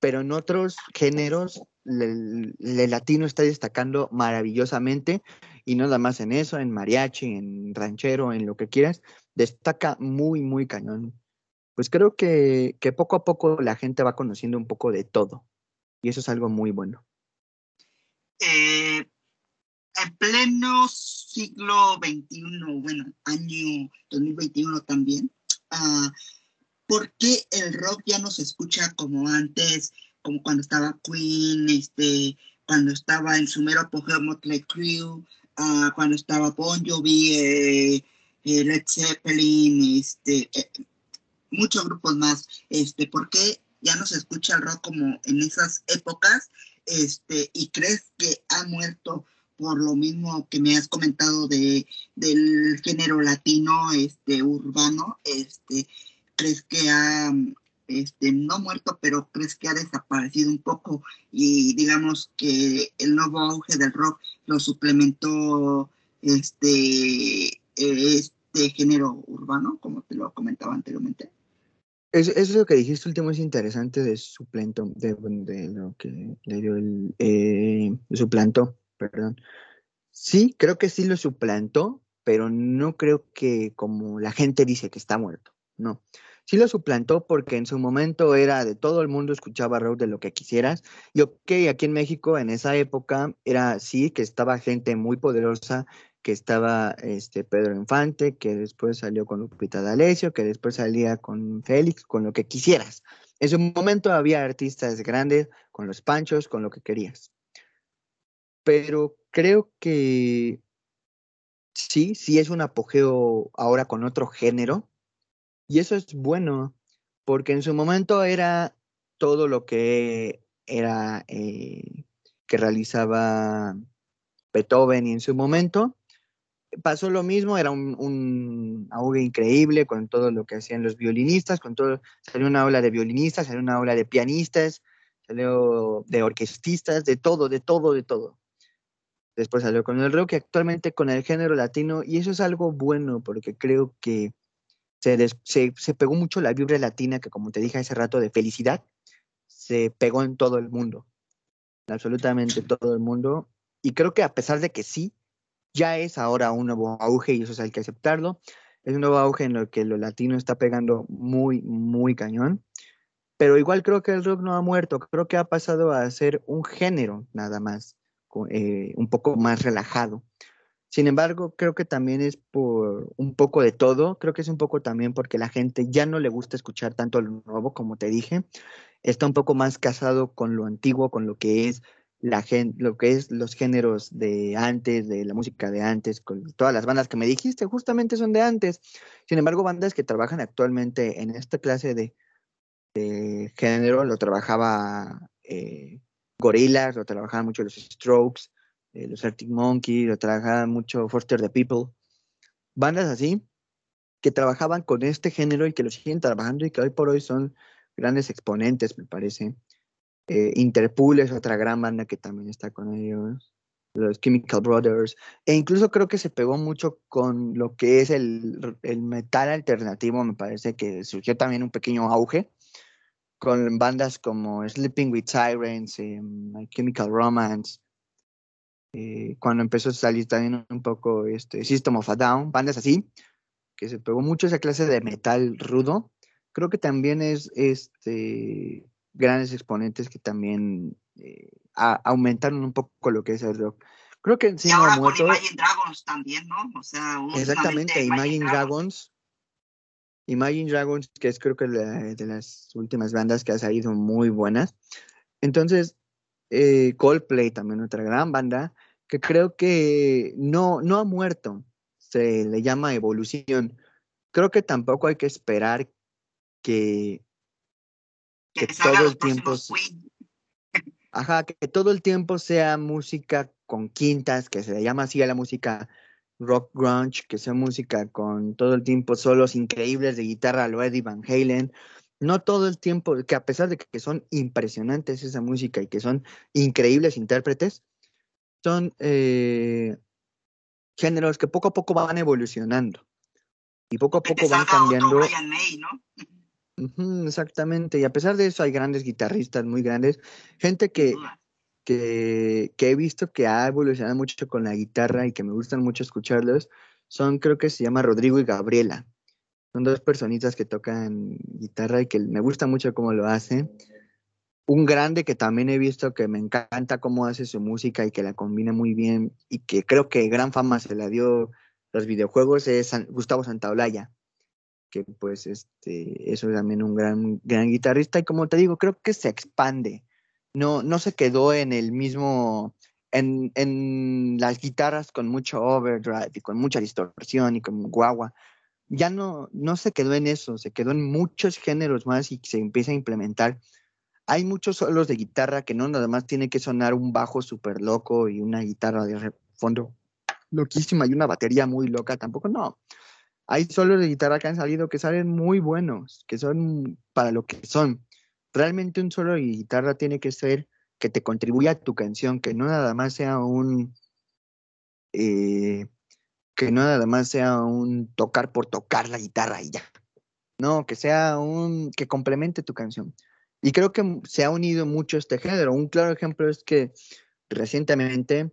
pero en otros géneros el latino está destacando maravillosamente, y no nada más en eso, en mariachi, en ranchero, en lo que quieras, destaca muy, muy cañón. Pues creo que poco a poco la gente va conociendo un poco de todo. Y eso es algo muy bueno. En pleno siglo XXI, bueno, año 2021 también, ¿por qué el rock ya no se escucha como antes? Como cuando estaba Queen, cuando estaba en su mero apogeo Motley Crue, cuando estaba Bon Jovi, Led Zeppelin, muchos grupos más, ¿por qué ya no se escucha el rock como en esas épocas? ¿Y crees que ha muerto por lo mismo que me has comentado del género latino, urbano? ¿Crees que ha, no muerto, pero crees que ha desaparecido un poco? Y digamos que el nuevo auge del rock lo suplementó este género urbano, como te lo comentaba anteriormente. Eso es lo que dijiste último, es interesante, de suplantó, de lo que le dio el suplantó, perdón. Sí, creo que sí lo suplantó, pero no creo que como la gente dice que está muerto, no. Sí lo suplantó porque en su momento era de todo el mundo escuchaba rock de lo que quisieras. Y ok, aquí en México en esa época era sí que estaba gente muy poderosa, que estaba Pedro Infante, que después salió con Lupita D'Alessio, que después salía con Félix, con lo que quisieras. En su momento había artistas grandes, con los Panchos, con lo que querías. Pero creo que sí es un apogeo ahora con otro género. Y eso es bueno, porque en su momento era todo lo que era que realizaba Beethoven, y en su momento pasó lo mismo, era un auge increíble con todo lo que hacían los violinistas, con todo, salió una ola de violinistas, salió una ola de pianistas, salió de orquestistas, de todo. Después salió con el rock y actualmente con el género latino, y eso es algo bueno porque creo que se pegó mucho la vibra latina que, como te dije hace rato, de felicidad, se pegó en todo el mundo, absolutamente todo el mundo, y creo que a pesar de que sí, ya es ahora un nuevo auge, y eso hay que aceptarlo. Es un nuevo auge en lo que lo latino está pegando muy, muy cañón. Pero igual creo que el rock no ha muerto. Creo que ha pasado a ser un género nada más, un poco más relajado. Sin embargo, creo que también es por un poco de todo. Creo que es un poco también porque la gente ya no le gusta escuchar tanto lo nuevo, como te dije. Está un poco más casado con lo antiguo, con lo que es lo que es los géneros de antes, de la música de antes, con todas las bandas que me dijiste, justamente son de antes. Sin embargo, bandas que trabajan actualmente en esta clase de género, lo trabajaba Gorillaz, lo trabajaban mucho los Strokes, los Arctic Monkeys, lo trabajaban mucho Foster the People. Bandas así que trabajaban con este género y que lo siguen trabajando y que hoy por hoy son grandes exponentes, me parece. Interpol es otra gran banda que también está con ellos, los Chemical Brothers, e incluso creo que se pegó mucho con lo que es el metal alternativo, me parece que surgió también un pequeño auge, con bandas como Sleeping with Sirens, My Chemical Romance, cuando empezó a salir también un poco System of a Down, bandas así, que se pegó mucho esa clase de metal rudo. Creo que también es grandes exponentes que también aumentaron un poco lo que es el rock. Creo que sí, y ahora con Imagine Dragons también, ¿no? O sea, exactamente, Imagine Dragons, que es creo que de las últimas bandas que ha salido muy buenas. Entonces, Coldplay también, otra gran banda, que creo que no ha muerto, se le llama evolución. Creo que tampoco hay que esperar que todo el tiempo, que todo el tiempo sea música con quintas, que se le llama así a la música rock grunge, que sea música con todo el tiempo solos increíbles de guitarra, lo Eddie Van Halen. No todo el tiempo, que a pesar de que son impresionantes esa música y que son increíbles intérpretes, son géneros que poco a poco van evolucionando y poco a poco van cambiando. Brian May, ¿no? Exactamente, y a pesar de eso hay grandes guitarristas, muy grandes, gente que he visto que ha evolucionado mucho con la guitarra y que me gustan mucho escucharlos, son, creo que se llama Rodrigo y Gabriela, son dos personitas que tocan guitarra y que me gusta mucho cómo lo hacen. Un grande que también he visto que me encanta cómo hace su música y que la combina muy bien y que creo que gran fama se la dio los videojuegos es Gustavo Santaolalla, que pues eso es también un gran guitarrista, y como te digo, creo que se expande, no se quedó en el mismo, en las guitarras con mucho overdrive y con mucha distorsión y con guagua, ya no se quedó en eso, se quedó en muchos géneros más y se empieza a implementar. Hay muchos solos de guitarra que no nada más tiene que sonar un bajo súper loco y una guitarra de fondo loquísima y una batería muy loca, tampoco no. Hay solos de guitarra que han salido que salen muy buenos, que son para lo que son. Realmente un solo de guitarra tiene que ser que te contribuya a tu canción, que no nada más sea un tocar por tocar la guitarra y ya. No, que sea que complemente tu canción. Y creo que se ha unido mucho este género. Un claro ejemplo es que recientemente,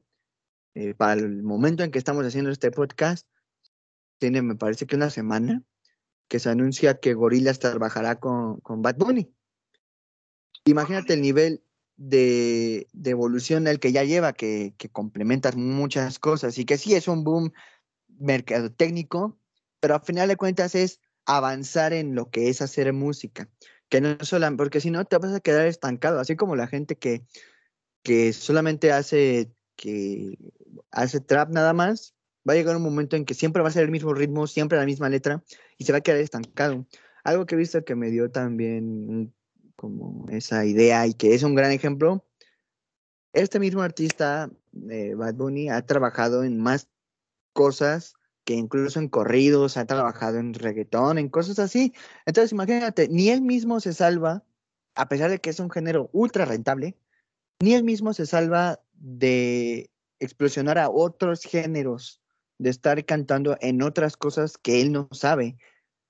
para el momento en que estamos haciendo este podcast, tiene, me parece que una semana, que se anuncia que Gorillaz trabajará con Bad Bunny. Imagínate el nivel de evolución al que ya lleva, que complementas muchas cosas y que sí es un boom mercadotécnico, pero al final de cuentas es avanzar en lo que es hacer música, que no solo, porque si no te vas a quedar estancado, así como la gente que solamente hace trap nada más, va a llegar un momento en que siempre va a ser el mismo ritmo, siempre la misma letra y se va a quedar estancado. Algo que he visto que me dio también como esa idea y que es un gran ejemplo, este mismo artista, Bad Bunny, ha trabajado en más cosas, que incluso en corridos, ha trabajado en reggaetón, en cosas así. Entonces imagínate, ni él mismo se salva, a pesar de que es un género ultra rentable, ni él mismo se salva de explosionar a otros géneros, de estar cantando en otras cosas que él no sabe,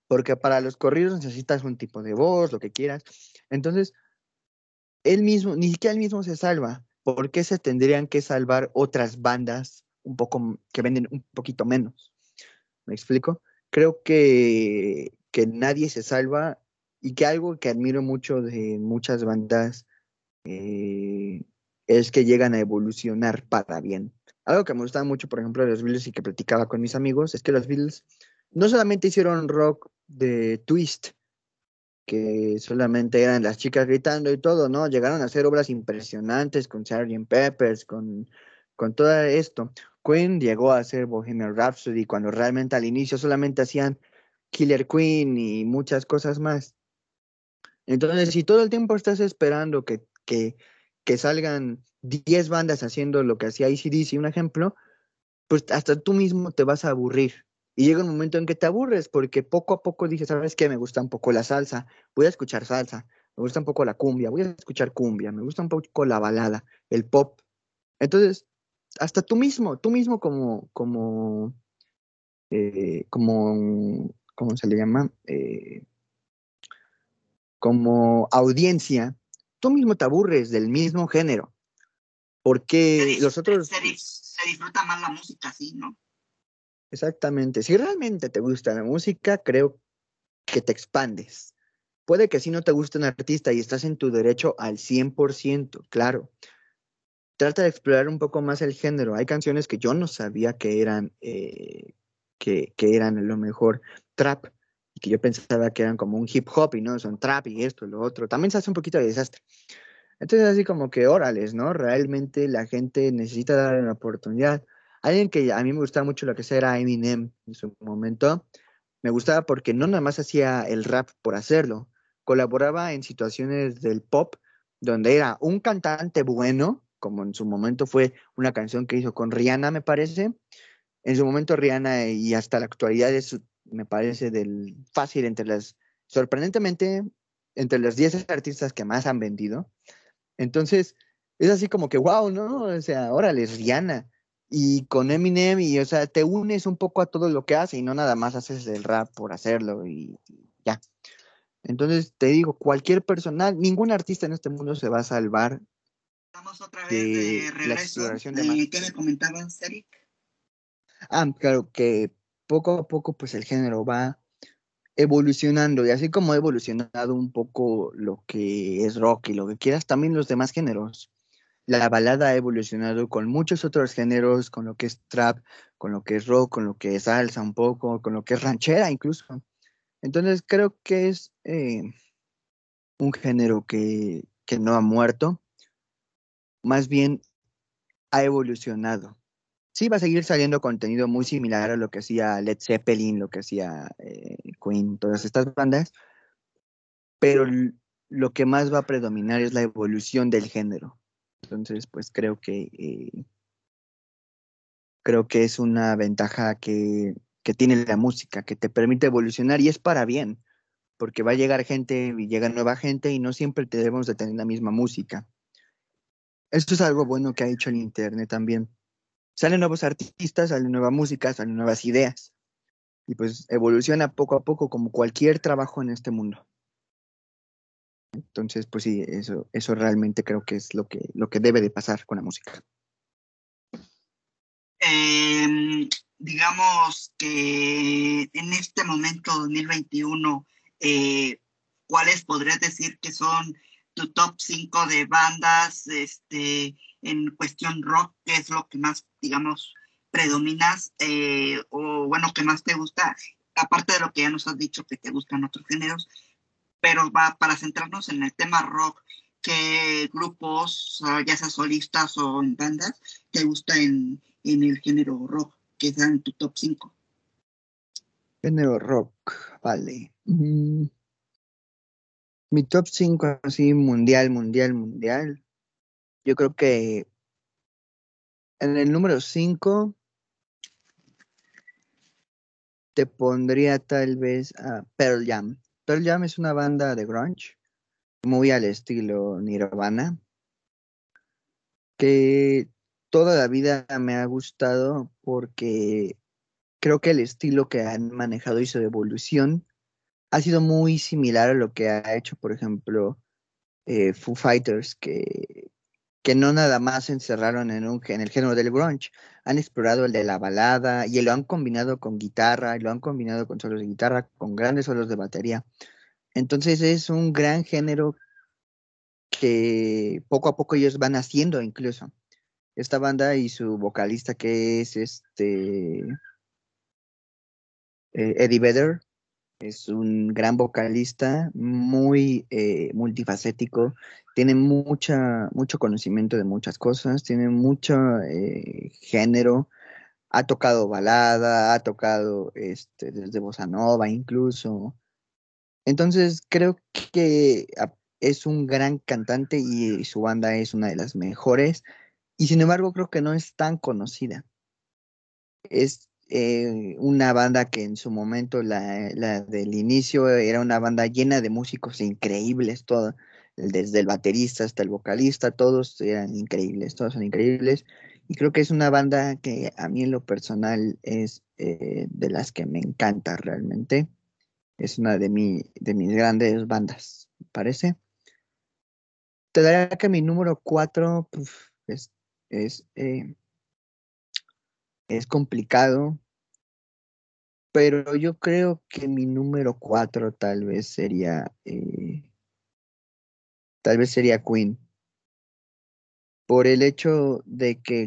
porque para los corridos necesitas un tipo de voz, lo que quieras. Entonces, él mismo, ni siquiera él mismo se salva. ¿Por qué se tendrían que salvar otras bandas un poco que venden un poquito menos? ¿Me explico? Creo que nadie se salva y que algo que admiro mucho de muchas bandas es que llegan a evolucionar para bien. Algo que me gustaba mucho, por ejemplo, de los Beatles y que platicaba con mis amigos, es que los Beatles no solamente hicieron rock de twist, que solamente eran las chicas gritando y todo, ¿no? Llegaron a hacer obras impresionantes con Sgt. Pepper's, con todo esto. Queen llegó a hacer Bohemian Rhapsody cuando realmente al inicio solamente hacían Killer Queen y muchas cosas más. Entonces, si todo el tiempo estás esperando que salgan 10 bandas haciendo lo que hacía AC/DC, un ejemplo, pues hasta tú mismo te vas a aburrir. Y llega un momento en que te aburres porque poco a poco dije, ¿sabes qué? Me gusta un poco la salsa, voy a escuchar salsa, me gusta un poco la cumbia, voy a escuchar cumbia, me gusta un poco la balada, el pop. Entonces, hasta tú mismo como ¿cómo se le llama? Como audiencia, tú mismo te aburres del mismo género, porque los otros... Se disfruta más la música, sí, ¿no? Exactamente. Si realmente te gusta la música, creo que te expandes. Puede que si no te gusta un artista y estás en tu derecho al 100%, claro. Trata de explorar un poco más el género. Hay canciones que yo no sabía que eran a lo mejor trap, y que yo pensaba que eran como un hip hop y no, son trap y esto y lo otro. También se hace un poquito de desastre. Entonces así como que órales, ¿no? Realmente la gente necesita darle una oportunidad. Alguien que a mí me gustaba mucho lo que sea era Eminem en su momento. Me gustaba porque no nada más hacía el rap por hacerlo. Colaboraba en situaciones del pop donde era un cantante bueno, como en su momento fue una canción que hizo con Rihanna, me parece. En su momento Rihanna y hasta la actualidad es, me parece, del fácil sorprendentemente, entre los 10 artistas que más han vendido. Entonces, es así como que, wow, ¿no? O sea, órale, Rihanna. Y con Eminem, y o sea, te unes un poco a todo lo que hace y no nada más haces el rap por hacerlo y ya. Entonces, te digo, cualquier persona, ningún artista en este mundo se va a salvar. Estamos otra vez de regreso. ¿Qué me comentabas, Eric? Ah, claro, que poco a poco pues el género va evolucionando, y así como ha evolucionado un poco lo que es rock y lo que quieras, también los demás géneros. La balada ha evolucionado con muchos otros géneros, con lo que es trap, con lo que es rock, con lo que es salsa un poco, con lo que es ranchera incluso. Entonces creo que es un género que no ha muerto, más bien ha evolucionado. Sí va a seguir saliendo contenido muy similar a lo que hacía Led Zeppelin, lo que hacía Queen, todas estas bandas, pero lo que más va a predominar es la evolución del género. Entonces, pues creo que es una ventaja que tiene la música, que te permite evolucionar y es para bien, porque va a llegar gente y llega nueva gente y no siempre debemos de tener la misma música. Esto es algo bueno que ha hecho el internet también. Salen nuevos artistas, salen nueva música, salen nuevas ideas y pues evoluciona poco a poco como cualquier trabajo en este mundo. Entonces, pues sí, eso realmente creo que es lo que debe de pasar con la música. digamos que en este momento 2021, ¿cuáles podrías decir que son tu top 5 de bandas en cuestión rock? ¿Qué es lo que más, digamos, predominas o, bueno, que más te gusta? Aparte de lo que ya nos has dicho que te gustan otros géneros, pero para centrarnos en el tema rock, ¿qué grupos, ya sea solistas o en bandas, te gusta en el género rock, que está en tu top 5? Género rock, vale. Mi top 5, así, mundial. Yo creo que en el número 5 te pondría tal vez a Pearl Jam. Pearl Jam es una banda de grunge, muy al estilo Nirvana, que toda la vida me ha gustado porque creo que el estilo que han manejado y su evolución ha sido muy similar a lo que ha hecho, por ejemplo, Foo Fighters, que no nada más se encerraron en el género del grunge. Han explorado el de la balada y lo han combinado con guitarra, y lo han combinado con solos de guitarra, con grandes solos de batería. Entonces es un gran género que poco a poco ellos van haciendo incluso. Esta banda y su vocalista, que es Eddie Vedder, es un gran vocalista, muy multifacético, tiene mucho conocimiento de muchas cosas, tiene mucho género, ha tocado balada, ha tocado desde bossa nova incluso. Entonces creo que es un gran cantante y su banda es una de las mejores, y sin embargo creo que no es tan conocida. Es una banda que en su momento, la del inicio, era una banda llena de músicos increíbles, todo, desde el baterista hasta el vocalista, todos son increíbles, y creo que es una banda que a mí en lo personal es de las que me encanta realmente, es una de mis grandes bandas, me parece. Te daré que mi número 4 es complicado, pero yo creo que mi número 4 tal vez sería Queen, por el hecho de que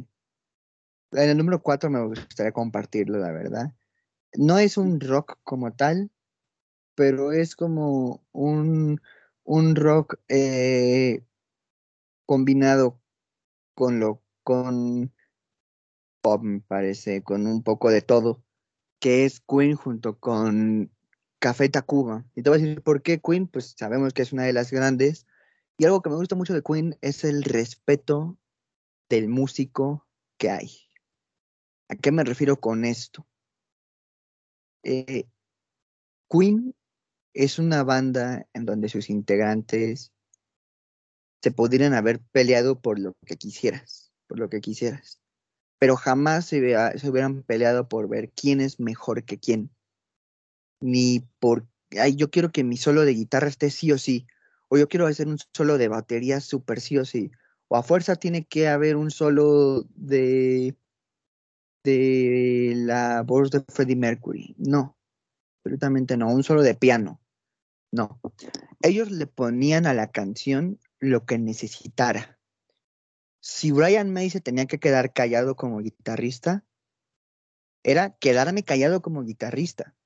en el número 4 me gustaría compartirlo, la verdad. No es un rock como tal, pero es como un rock combinado con pop, me parece, con un poco de todo, que es Queen junto con Café Tacuba. Y te voy a decir por qué Queen, pues sabemos que es una de las grandes, y algo que me gusta mucho de Queen es el respeto del músico que hay. ¿A qué me refiero con esto? Queen es una banda en donde sus integrantes se podrían haber peleado por lo que quisieras. Pero jamás se hubieran peleado por ver quién es mejor que quién. Ni por, yo quiero que mi solo de guitarra esté sí o sí. O yo quiero hacer un solo de batería súper sí o sí. O a fuerza tiene que haber un solo de la voz de Freddie Mercury. No, absolutamente no. Un solo de piano. No. Ellos le ponían a la canción lo que necesitara. Si Brian May se tenía que quedar callado como guitarrista, era quedarme callado como guitarrista.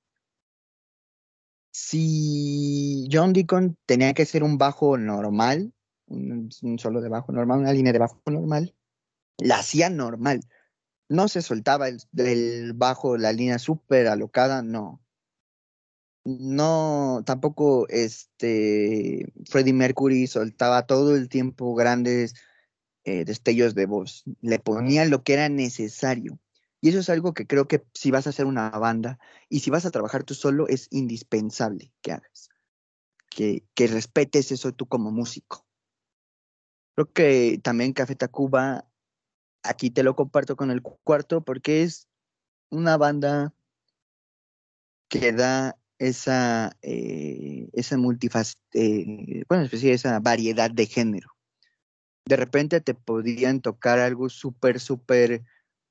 Si John Deacon tenía que ser un bajo normal, un solo de bajo normal, una línea de bajo normal, la hacía normal. No se soltaba el bajo, la línea súper alocada, no. No, tampoco Freddie Mercury soltaba todo el tiempo grandes destellos de voz. Le ponían lo que era necesario. Y eso es algo que creo que si vas a hacer una banda y si vas a trabajar tú solo, es indispensable que hagas. Que respetes eso tú como músico. Creo que también Café Tacuba, aquí te lo comparto con el cuarto, porque es una banda que da esa variedad de género. De repente te podían tocar algo súper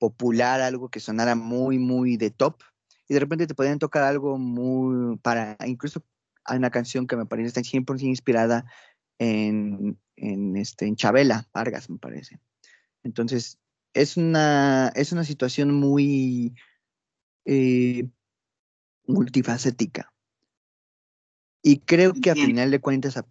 popular, algo que sonara muy, muy de top, y de repente te podían tocar algo muy para, incluso hay una canción que me parece está 100% inspirada en Chabela Vargas, me parece. Entonces, es una situación muy multifacética. Y creo que a final de cuentas, a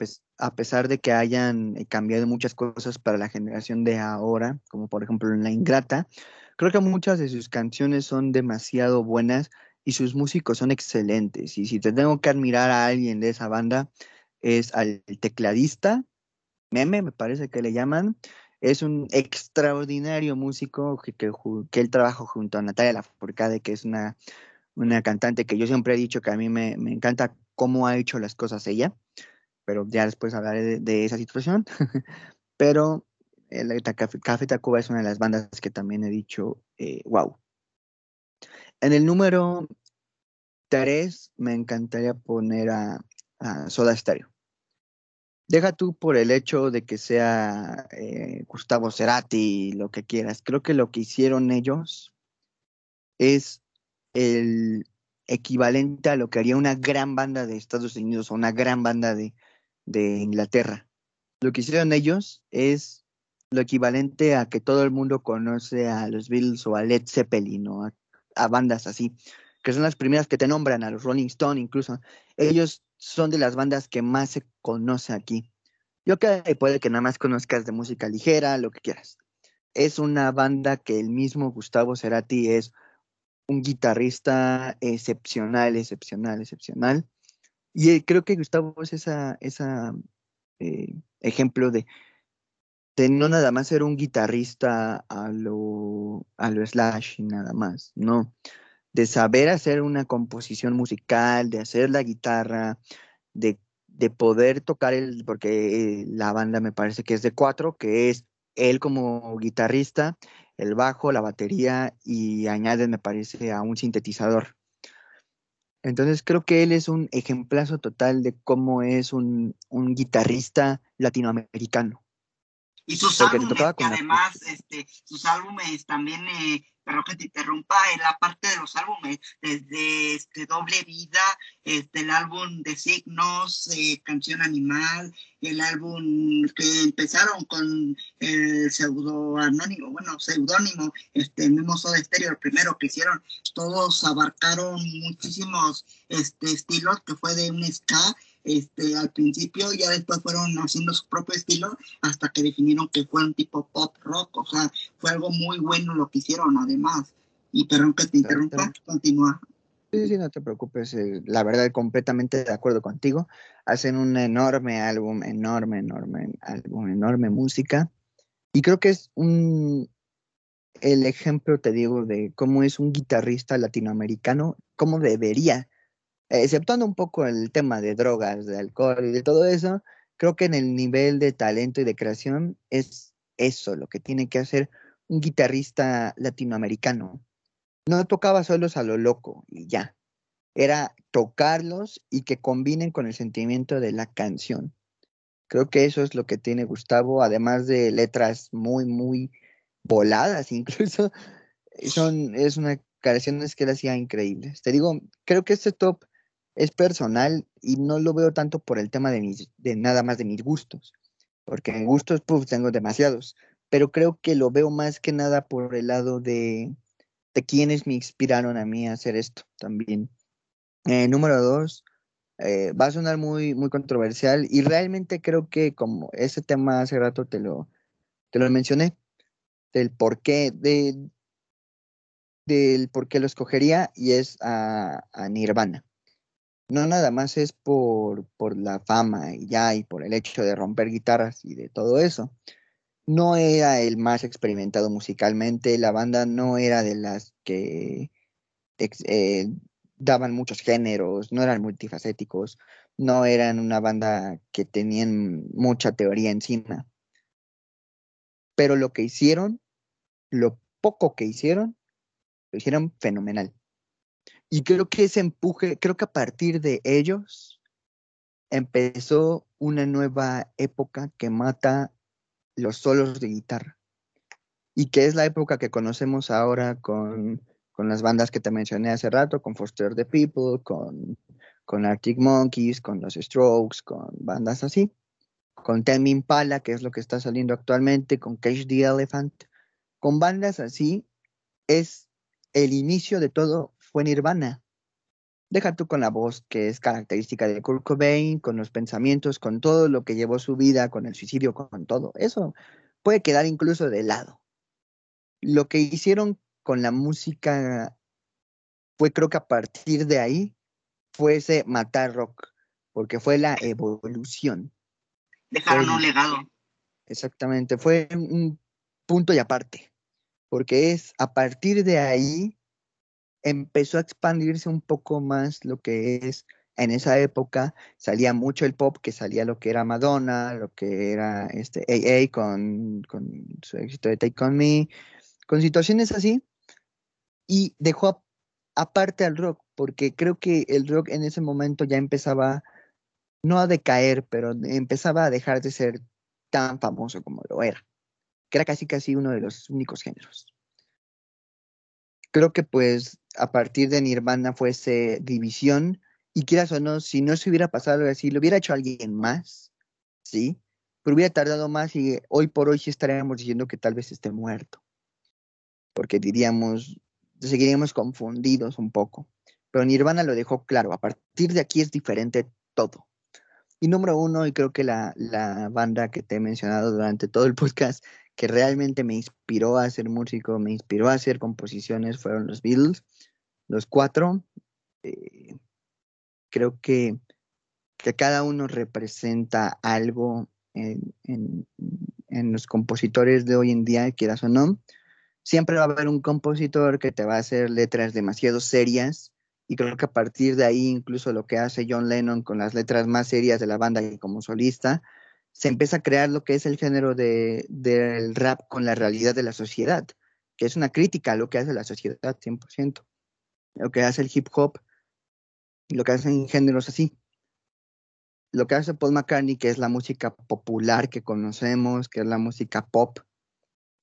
pesar de que hayan cambiado muchas cosas para la generación de ahora, como por ejemplo en La Ingrata, creo que muchas de sus canciones son demasiado buenas y sus músicos son excelentes. Y si te tengo que admirar a alguien de esa banda, es al tecladista, Meme, me parece que le llaman. Es un extraordinario músico que él trabaja junto a Natalia Lafourcade, que es una cantante que yo siempre he dicho que a mí me encanta cómo ha hecho las cosas ella, pero ya después hablaré de esa situación. Pero el Café Tacuba es una de las bandas que también he dicho, wow. En el número 3 me encantaría poner a Soda Stereo. Deja tú por el hecho de que sea Gustavo Cerati, lo que quieras. Creo que lo que hicieron ellos es el equivalente a lo que haría una gran banda de Estados Unidos o una gran banda de Inglaterra. Lo que hicieron ellos es lo equivalente a que todo el mundo conoce a los Beatles o a Led Zeppelin o a bandas así, que son las primeras que te nombran, a los Rolling Stone incluso. Ellos son de las bandas que más se conoce aquí. Yo creo que puede que nada más conozcas de música ligera, lo que quieras. Es una banda que el mismo Gustavo Cerati es un guitarrista excepcional. Y creo que Gustavo es ese ejemplo de no nada más ser un guitarrista a lo Slash y nada más, no, de saber hacer una composición musical, de hacer la guitarra, de poder tocar porque la banda me parece que es de 4, que es él como guitarrista, el bajo, la batería y añade, me parece, a un sintetizador. Entonces creo que él es un ejemplazo total de cómo es un guitarrista latinoamericano. Y sus álbumes, que además, sus álbumes también, perdón que te interrumpa, en la parte de los álbumes, desde Doble Vida, el álbum de Signos, Canción Animal, el álbum que empezaron con el pseudónimo, el mismo Soda Stereo, el primero que hicieron, todos abarcaron muchísimos estilos, que fue de un ska, al principio, ya después fueron haciendo su propio estilo hasta que definieron que fue un tipo pop rock. O sea, fue algo muy bueno lo que hicieron además. Y perdón que te interrumpa, continúa. Sí, no te preocupes, la verdad completamente de acuerdo contigo. Hacen un enorme música, y creo que es el ejemplo, te digo, de cómo es un guitarrista latinoamericano, cómo debería, exceptuando un poco el tema de drogas, de alcohol y de todo eso. Creo que en el nivel de talento y de creación es eso lo que tiene que hacer un guitarrista latinoamericano. No tocaba solos a lo loco y ya. Era tocarlos y que combinen con el sentimiento de la canción. Creo que eso es lo que tiene Gustavo, además de letras muy, muy voladas incluso. Es una canciones que él hacía increíbles. Te digo, creo que este top es personal y no lo veo tanto por el tema de nada más de mis gustos, porque en gustos tengo demasiados, pero creo que lo veo más que nada por el lado de quienes me inspiraron a mí a hacer esto también. Número 2, va a sonar muy, muy controversial, y realmente creo que, como ese tema hace rato te lo mencioné, del por qué lo escogería, y es a Nirvana. No nada más es por la fama y ya, y por el hecho de romper guitarras y de todo eso. No era el más experimentado musicalmente, la banda no era de las que daban muchos géneros, no eran multifacéticos, no eran una banda que tenían mucha teoría encima. Pero lo que hicieron, lo poco que hicieron, lo hicieron fenomenal. Y creo que ese empuje, creo que a partir de ellos empezó una nueva época que mata los solos de guitarra. y que es la época que conocemos ahora con las bandas que te mencioné hace rato, con Foster the People, con Arctic Monkeys, con los Strokes, con bandas así, con Tame Impala, que es lo que está saliendo actualmente, con Cage the Elephant, con bandas así. Es el inicio de todo, fue Nirvana. Deja tú con la voz que es característica de Kurt Cobain, con los pensamientos, con todo lo que llevó su vida, con el suicidio, con todo. Eso puede quedar incluso de lado. Lo que hicieron con la música fue, creo que a partir de ahí, fue ese matar rock, porque fue la evolución. Dejaron un legado. Exactamente, fue un punto y aparte, porque es a partir de ahí empezó a expandirse un poco más lo que es, en esa época salía mucho el pop, que salía lo que era Madonna, lo que era AA con su éxito de Take On Me, con situaciones así, y dejó aparte al rock, porque creo que el rock en ese momento ya empezaba, no a decaer, pero empezaba a dejar de ser tan famoso como lo era, que era casi uno de los únicos géneros. Creo que pues a partir de Nirvana fue esa división, y quieras o no, si no se hubiera pasado algo así, lo hubiera hecho alguien más, ¿sí? Pero hubiera tardado más y hoy por hoy sí estaríamos diciendo que tal vez esté muerto, porque diríamos, seguiríamos confundidos un poco. Pero Nirvana lo dejó claro, a partir de aquí es diferente todo. Y número uno, y creo que la banda que te he mencionado durante todo el podcast, que realmente me inspiró a ser músico, me inspiró a hacer composiciones, fueron los Beatles, los cuatro. Creo que cada uno representa algo en los compositores de hoy en día, quieras o no. Siempre va a haber un compositor que te va a hacer letras demasiado serias, y creo que a partir de ahí, incluso lo que hace John Lennon con las letras más serias de la banda y como solista, se empieza a crear lo que es el género del rap con la realidad de la sociedad, que es una crítica a lo que hace la sociedad 100%, lo que hace el hip hop, lo que hacen géneros así, lo que hace Paul McCartney, que es la música popular que conocemos, que es la música pop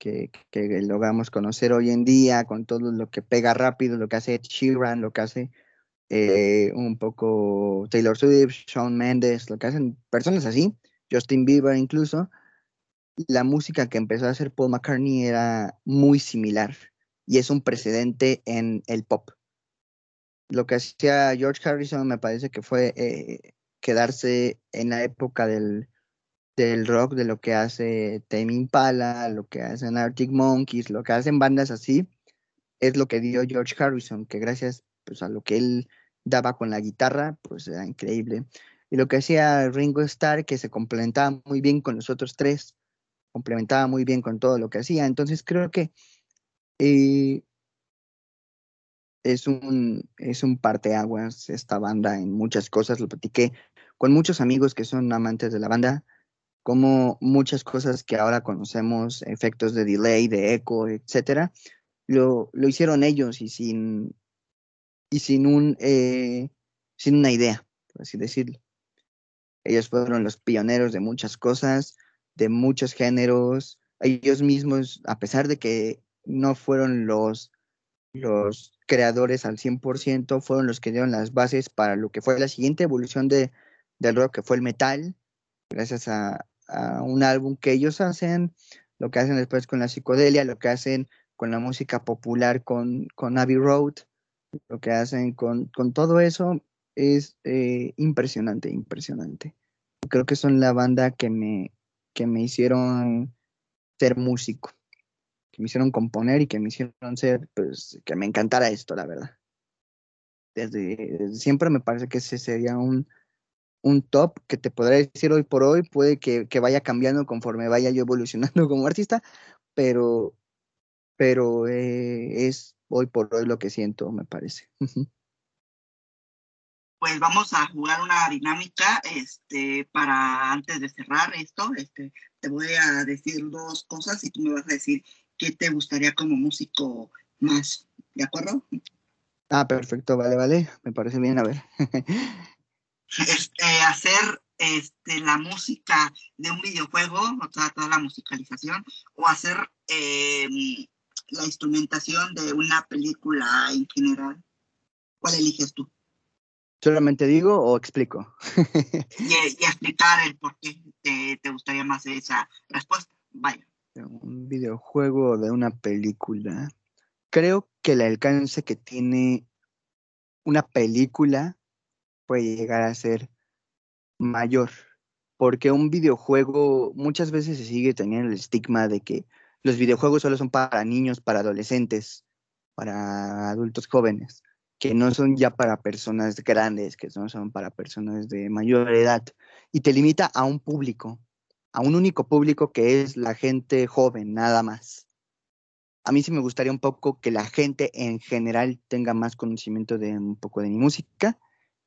que logramos conocer hoy en día, con todo lo que pega rápido, lo que hace Ed Sheeran, lo que hace un poco Taylor Swift, Shawn Mendes, lo que hacen personas así, Justin Bieber incluso. La música que empezó a hacer Paul McCartney era muy similar, y es un precedente en el pop. Lo que hacía George Harrison me parece que fue quedarse en la época del rock, de lo que hace Tame Impala, lo que hacen Arctic Monkeys, lo que hacen bandas así, es lo que dio George Harrison, que gracias pues, a lo que él daba con la guitarra, pues era increíble. Y lo que hacía Ringo Starr, que se complementaba muy bien con los otros tres, complementaba muy bien con todo lo que hacía. Entonces creo que es un parteaguas esta banda en muchas cosas. Lo platiqué con muchos amigos que son amantes de la banda, como muchas cosas que ahora conocemos, efectos de delay, de eco, etcétera, lo hicieron ellos y sin una idea, por así decirlo. Ellos fueron los pioneros de muchas cosas, de muchos géneros. Ellos mismos, a pesar de que no fueron los creadores al 100%, fueron los que dieron las bases para lo que fue la siguiente evolución del rock, que fue el metal, gracias a un álbum que ellos hacen, lo que hacen después con la psicodelia, lo que hacen con la música popular, con Abbey Road, lo que hacen con todo eso. Es impresionante. Creo que son la banda que me hicieron ser músico, que me hicieron componer y que me hicieron ser, pues, que me encantara esto, la verdad. Desde siempre me parece que ese sería un top que te podré decir hoy por hoy. Puede que vaya cambiando conforme vaya yo evolucionando como artista, pero es hoy por hoy lo que siento, me parece. Pues vamos a jugar una dinámica, para antes de cerrar esto, te voy a decir dos cosas y tú me vas a decir qué te gustaría como músico más, ¿de acuerdo? Ah, perfecto, vale, me parece bien, a ver. Hacer la música de un videojuego, o sea, toda la musicalización, o hacer la instrumentación de una película en general. ¿Cuál eliges tú? ¿Solamente digo o explico? Y explicar el por qué te gustaría más esa respuesta. Vaya. Un videojuego de una película. Creo que el alcance que tiene una película puede llegar a ser mayor, porque un videojuego muchas veces se sigue teniendo el estigma de que los videojuegos solo son para niños, para adolescentes, para adultos jóvenes, que no son ya para personas grandes, que no son para personas de mayor edad, y te limita a un público, a un único público que es la gente joven, nada más. A mí sí me gustaría un poco que la gente en general tenga más conocimiento de un poco de mi música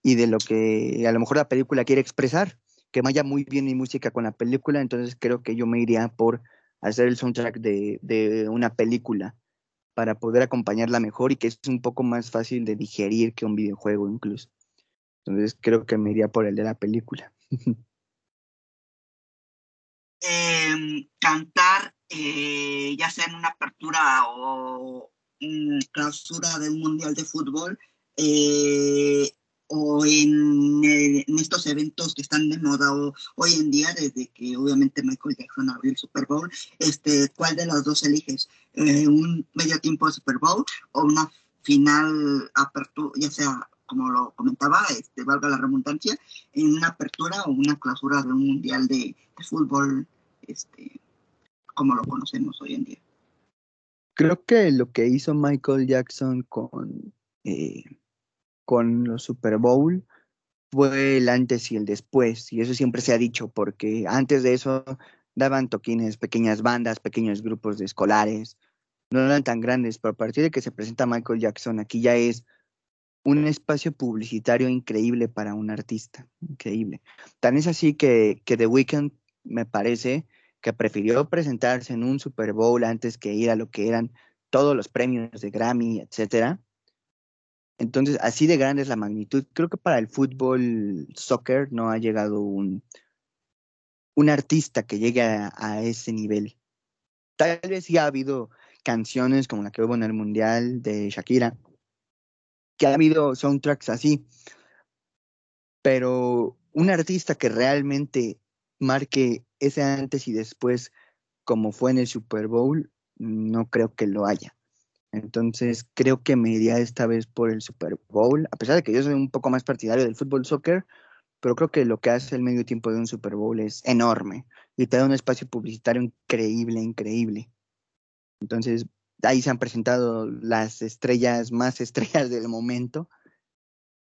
y de lo que a lo mejor la película quiere expresar, que vaya muy bien mi música con la película. Entonces creo que yo me iría por hacer el soundtrack de una película para poder acompañarla mejor y que es un poco más fácil de digerir que un videojuego incluso. Entonces creo que me iría por el de la película. Cantar, ya sea en una apertura o clausura de un mundial de fútbol, o en estos eventos que están de moda hoy en día, desde que obviamente Michael Jackson abrió el Super Bowl, ¿cuál de las dos eliges? ¿Un medio tiempo de Super Bowl o una final apertura, ya sea, como lo comentaba, valga la redundancia, en una apertura o una clausura de un mundial de fútbol, como lo conocemos hoy en día? Creo que lo que hizo Michael Jackson con los Super Bowl fue el antes y el después, y eso siempre se ha dicho, porque antes de eso daban toquines, pequeñas bandas, pequeños grupos de escolares, no eran tan grandes, pero a partir de que se presenta Michael Jackson, aquí ya es un espacio publicitario increíble para un artista, increíble. Tan es así que The Weeknd, me parece, que prefirió presentarse en un Super Bowl antes que ir a lo que eran todos los premios de Grammy, etcétera. Entonces, así de grande es la magnitud. Creo que para el fútbol, soccer, no ha llegado un artista que llegue a ese nivel. Tal vez sí ha habido canciones como la que hubo en el Mundial de Shakira, que ha habido soundtracks así, pero un artista que realmente marque ese antes y después, como fue en el Super Bowl, no creo que lo haya. Entonces creo que me iría esta vez por el Super Bowl, a pesar de que yo soy un poco más partidario del fútbol soccer, pero creo que lo que hace el medio tiempo de un Super Bowl es enorme y te da un espacio publicitario increíble. Entonces ahí se han presentado las estrellas, más estrellas del momento.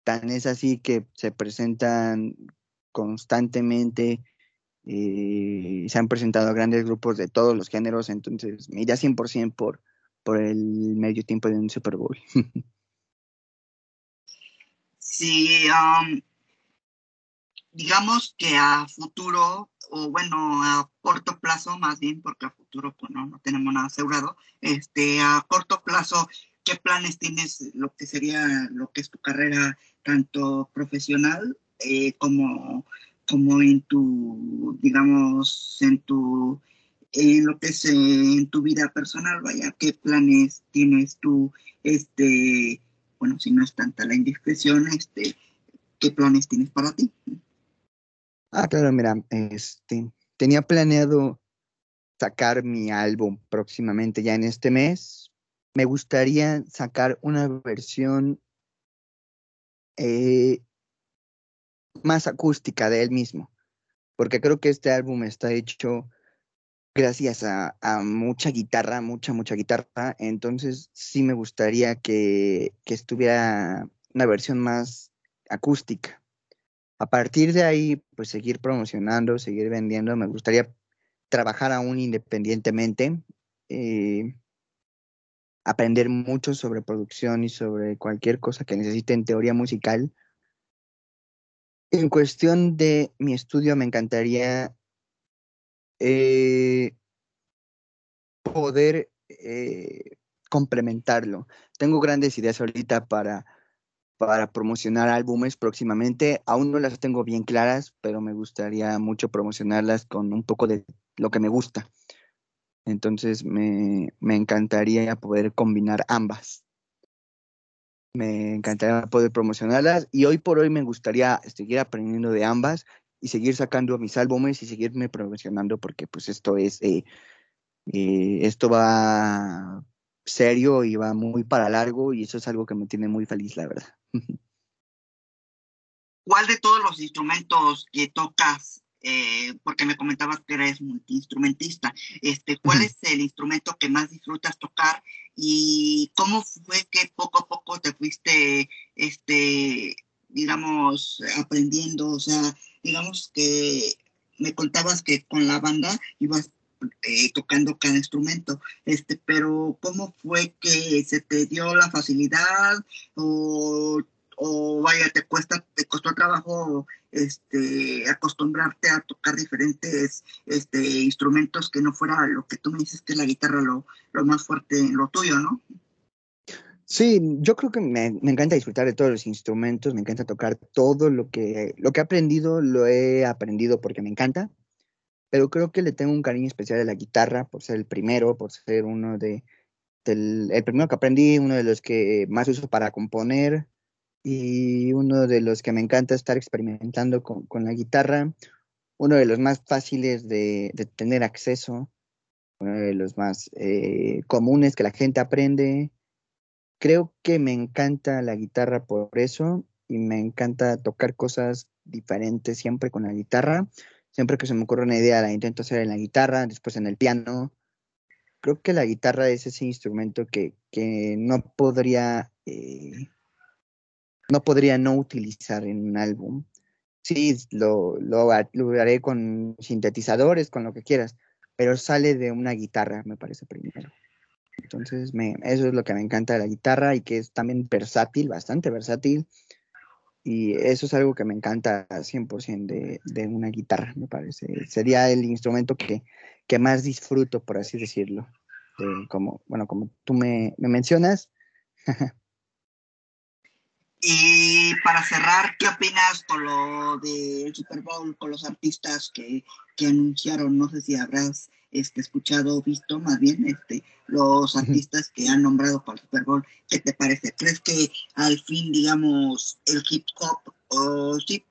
Tan es así que se presentan constantemente, se han presentado grandes grupos de todos los géneros. Entonces me iría 100% por el medio tiempo de un Super Bowl. Sí, digamos que a futuro, o bueno, a corto plazo más bien, porque a futuro pues no tenemos nada asegurado, a corto plazo, ¿qué planes tienes lo que es tu carrera, tanto profesional como en tu, digamos, en lo que es en tu vida personal? Vaya, ¿qué planes tienes tú? Bueno, si no es tanta la indiscreción, ¿qué planes tienes para ti? Ah, claro, mira, tenía planeado sacar mi álbum próximamente, ya en este mes. Me gustaría sacar una versión más acústica de él mismo, porque creo que este álbum está hecho gracias a mucha guitarra. Entonces sí me gustaría que estuviera una versión más acústica. A partir de ahí, pues seguir promocionando, seguir vendiendo. Me gustaría trabajar aún independientemente, aprender mucho sobre producción y sobre cualquier cosa que necesite en teoría musical. En cuestión de mi estudio, me encantaría poder complementarlo. Tengo grandes ideas ahorita para para promocionar álbumes próximamente. Aún no las tengo bien claras, pero me gustaría mucho promocionarlas con un poco de lo que me gusta. Entonces me encantaría poder combinar ambas. Me encantaría poder promocionarlas y hoy por hoy me gustaría seguir aprendiendo de ambas y seguir sacando mis álbumes y seguirme promocionando, porque pues esto es esto va serio y va muy para largo, y eso es algo que me tiene muy feliz, la verdad. ¿Cuál de todos los instrumentos que tocas? Porque me comentabas que eres multiinstrumentista. ¿Cuál es el instrumento que más disfrutas tocar y cómo fue que poco a poco te fuiste, digamos, aprendiendo? O sea, digamos que me contabas que con la banda ibas tocando cada instrumento, pero ¿cómo fue que se te dio la facilidad o vaya, te costó trabajo acostumbrarte a tocar diferentes instrumentos que no fuera lo que tú me dices que es la guitarra lo más fuerte en lo tuyo, ¿no? Sí, yo creo que me encanta disfrutar de todos los instrumentos, me encanta tocar todo lo que he aprendido, lo he aprendido porque me encanta, pero creo que le tengo un cariño especial a la guitarra por ser el primero, por ser uno el primero que aprendí, uno de los que más uso para componer, y uno de los que me encanta estar experimentando con la guitarra, uno de los más fáciles de tener acceso, uno de los más comunes que la gente aprende. Creo que me encanta la guitarra por eso, y me encanta tocar cosas diferentes siempre con la guitarra. Siempre que se me ocurre una idea la intento hacer en la guitarra, después en el piano. Creo que la guitarra es ese instrumento que no podría no utilizar en un álbum. Sí, lo haré con sintetizadores, con lo que quieras, pero sale de una guitarra, me parece, primero. Entonces, eso es lo que me encanta de la guitarra, y que es también versátil, bastante versátil, y eso es algo que me encanta 100% de una guitarra, me parece. Sería el instrumento que más disfruto, por así decirlo, como tú me mencionas. Y para cerrar, ¿qué opinas con lo del Super Bowl, con los artistas que anunciaron? No sé si habrás escuchado o visto, más bien, los artistas que han nombrado para el Super Bowl. ¿Qué te parece? ¿Crees que al fin, digamos, el hip hop o se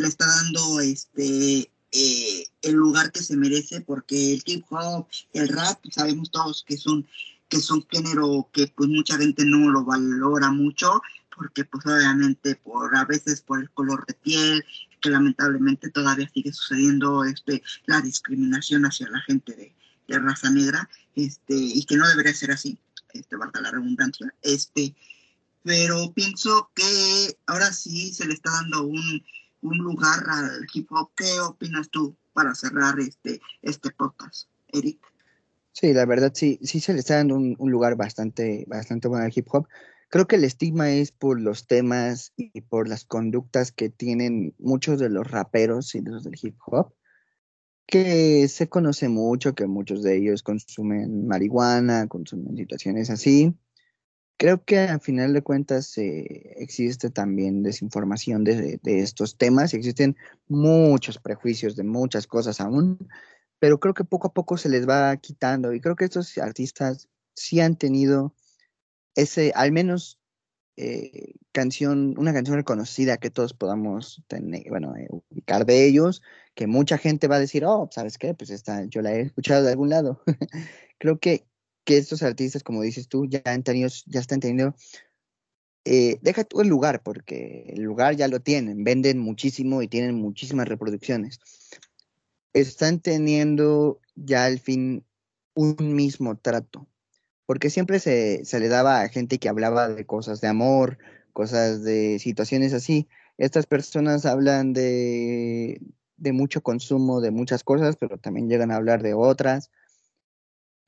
le está dando el lugar que se merece? Porque el hip hop, el rap, sabemos todos que son género que pues mucha gente no lo valora mucho, porque pues obviamente a veces por el color de piel, que lamentablemente todavía sigue sucediendo la discriminación hacia la gente de raza negra, y que no debería ser así, valga la redundancia, pero pienso que ahora sí se le está dando un lugar al hip hop. ¿Qué opinas tú para cerrar este podcast, Eric? Sí, la verdad sí se le está dando un lugar bastante, bastante bueno al hip hop. Creo que el estigma es por los temas y por las conductas que tienen muchos de los raperos y los del hip hop, que se conoce mucho, que muchos de ellos consumen marihuana, consumen situaciones así. Creo que al final de cuentas existe también desinformación de estos temas, existen muchos prejuicios de muchas cosas aún, pero creo que poco a poco se les va quitando, y creo que estos artistas sí han tenido al menos una canción reconocida que todos podamos tener, ubicar de ellos, que mucha gente va a decir, oh, ¿sabes qué? Pues esta yo la he escuchado de algún lado. Creo que estos artistas, como dices tú, ya están teniendo, deja tú el lugar, porque el lugar ya lo tienen, venden muchísimo y tienen muchísimas reproducciones. Están teniendo ya al fin un mismo trato, porque siempre se le daba a gente que hablaba de cosas de amor, cosas de situaciones así. Estas personas hablan de mucho consumo, de muchas cosas, pero también llegan a hablar de otras.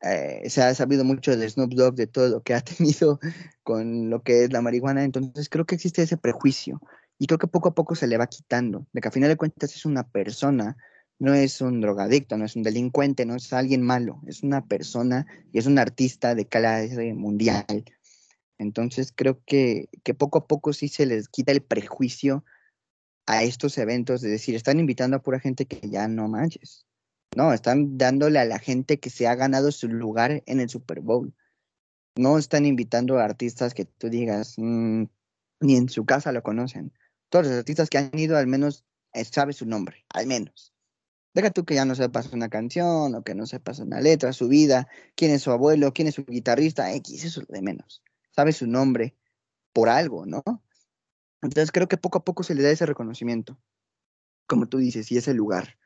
Se ha sabido mucho de Snoop Dogg, de todo lo que ha tenido con lo que es la marihuana, entonces creo que existe ese prejuicio, y creo que poco a poco se le va quitando, de que al final de cuentas es una persona. No es un drogadicto, no es un delincuente, no es alguien malo. Es una persona y es un artista de clase mundial. Entonces creo que poco a poco sí se les quita el prejuicio a estos eventos, de decir, están invitando a pura gente que ya no manches. No, están dándole a la gente que se ha ganado su lugar en el Super Bowl. No están invitando a artistas que tú digas, ni en su casa lo conocen. Todos los artistas que han ido, al menos sabe su nombre, al menos. Deja tú que ya no sepas una canción, o que no sepas una letra, su vida, quién es su abuelo, quién es su guitarrista, X, eso es lo de menos. Sabe su nombre por algo, ¿no? Entonces creo que poco a poco se le da ese reconocimiento, como tú dices, y ese lugar.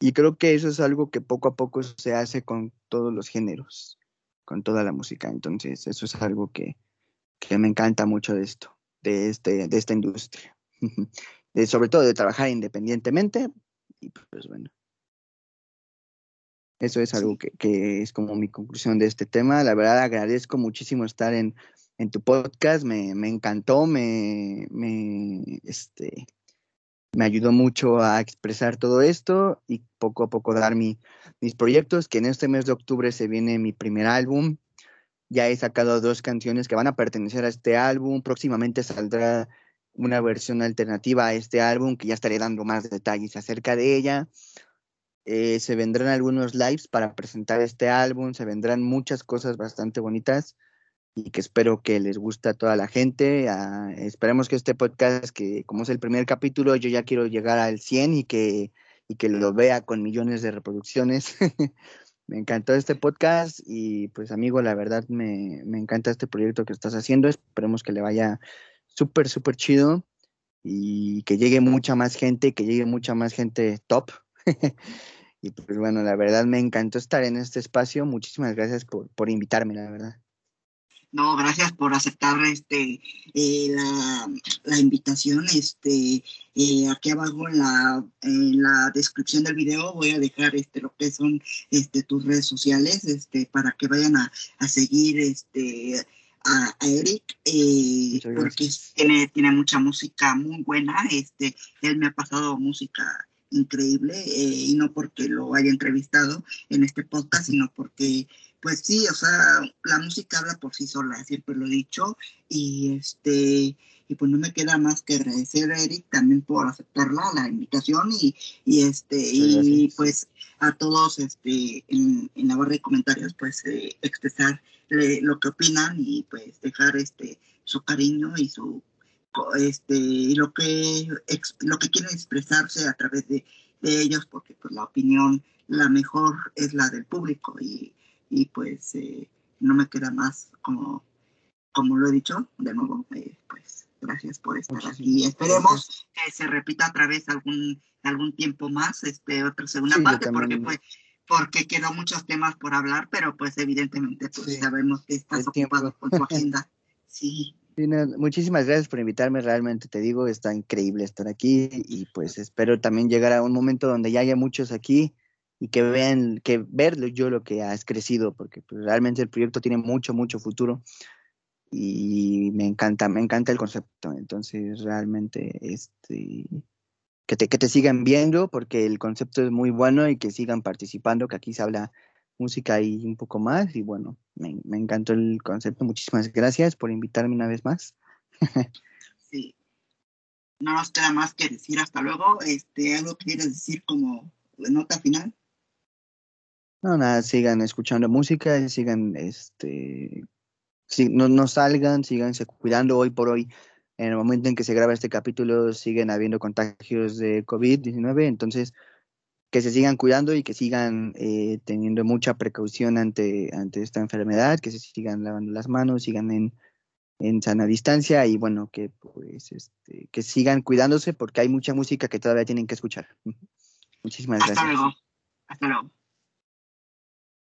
Y creo que eso es algo que poco a poco se hace con todos los géneros, con toda la música. Entonces eso es algo que me encanta mucho de esto, de esta industria. Sobre todo de trabajar independientemente, y pues bueno. Eso es algo que es como mi conclusión de este tema. La verdad agradezco muchísimo estar en tu podcast, me encantó, me ayudó mucho a expresar todo esto y poco a poco dar mis proyectos, que en este mes de octubre se viene mi primer álbum. Ya he sacado 2 canciones que van a pertenecer a este álbum. Próximamente saldrá una versión alternativa a este álbum, que ya estaré dando más detalles acerca de ella. Se vendrán algunos lives para presentar este álbum, se vendrán muchas cosas bastante bonitas y que espero que les guste a toda la gente. Esperemos que este podcast, que como es el primer capítulo, yo ya quiero llegar al 100 y que lo vea con millones de reproducciones. Me encantó este podcast y pues amigo, la verdad me encanta este proyecto que estás haciendo. Esperemos que le vaya súper, súper chido y que llegue mucha más gente, top. Y pues bueno, la verdad me encantó estar en este espacio. Muchísimas gracias por invitarme, la verdad. No, gracias por aceptar la invitación. Aquí abajo en la descripción del video voy a dejar lo que son tus redes sociales para que vayan a seguir a Eric, porque tiene mucha música muy buena. Él me ha pasado música increíble, y no porque lo haya entrevistado en este podcast, sino porque pues sí, o sea, la música habla por sí sola, siempre lo he dicho, y pues no me queda más que agradecer a Eric también por aceptarla, la invitación, y pues a todos en la barra de comentarios, pues expresar lo que opinan y pues dejar su cariño y su lo que quieren expresarse a través de ellos, porque pues la opinión, la mejor es la del público, y pues no me queda más, como lo he dicho de nuevo, pues gracias por estar aquí. Esperemos que se repita otra vez algún tiempo más, otra segunda parte, porque pues porque quedó muchos temas por hablar, pero pues evidentemente pues sabemos que estás ocupado con tu agenda. Sí. Muchísimas gracias por invitarme, realmente te digo, está increíble estar aquí y pues espero también llegar a un momento donde ya haya muchos aquí y que vean, que verlo yo lo que has crecido, porque pues realmente el proyecto tiene mucho, mucho futuro y me encanta el concepto. Entonces realmente que te sigan viendo, porque el concepto es muy bueno, y que sigan participando, que aquí se habla música y un poco más, y bueno, me encantó el concepto. Muchísimas gracias por invitarme una vez más. Sí, no nos queda más que decir hasta luego. ¿Algo quieres decir como nota final? No, nada, sigan escuchando música, sigan, no salgan, síganse cuidando. Hoy por hoy, en el momento en que se graba este capítulo, siguen habiendo contagios de COVID-19, entonces que se sigan cuidando y que sigan teniendo mucha precaución ante esta enfermedad, que se sigan lavando las manos, sigan en sana distancia y bueno, que pues que sigan cuidándose, porque hay mucha música que todavía tienen que escuchar. Muchísimas gracias. Hasta luego.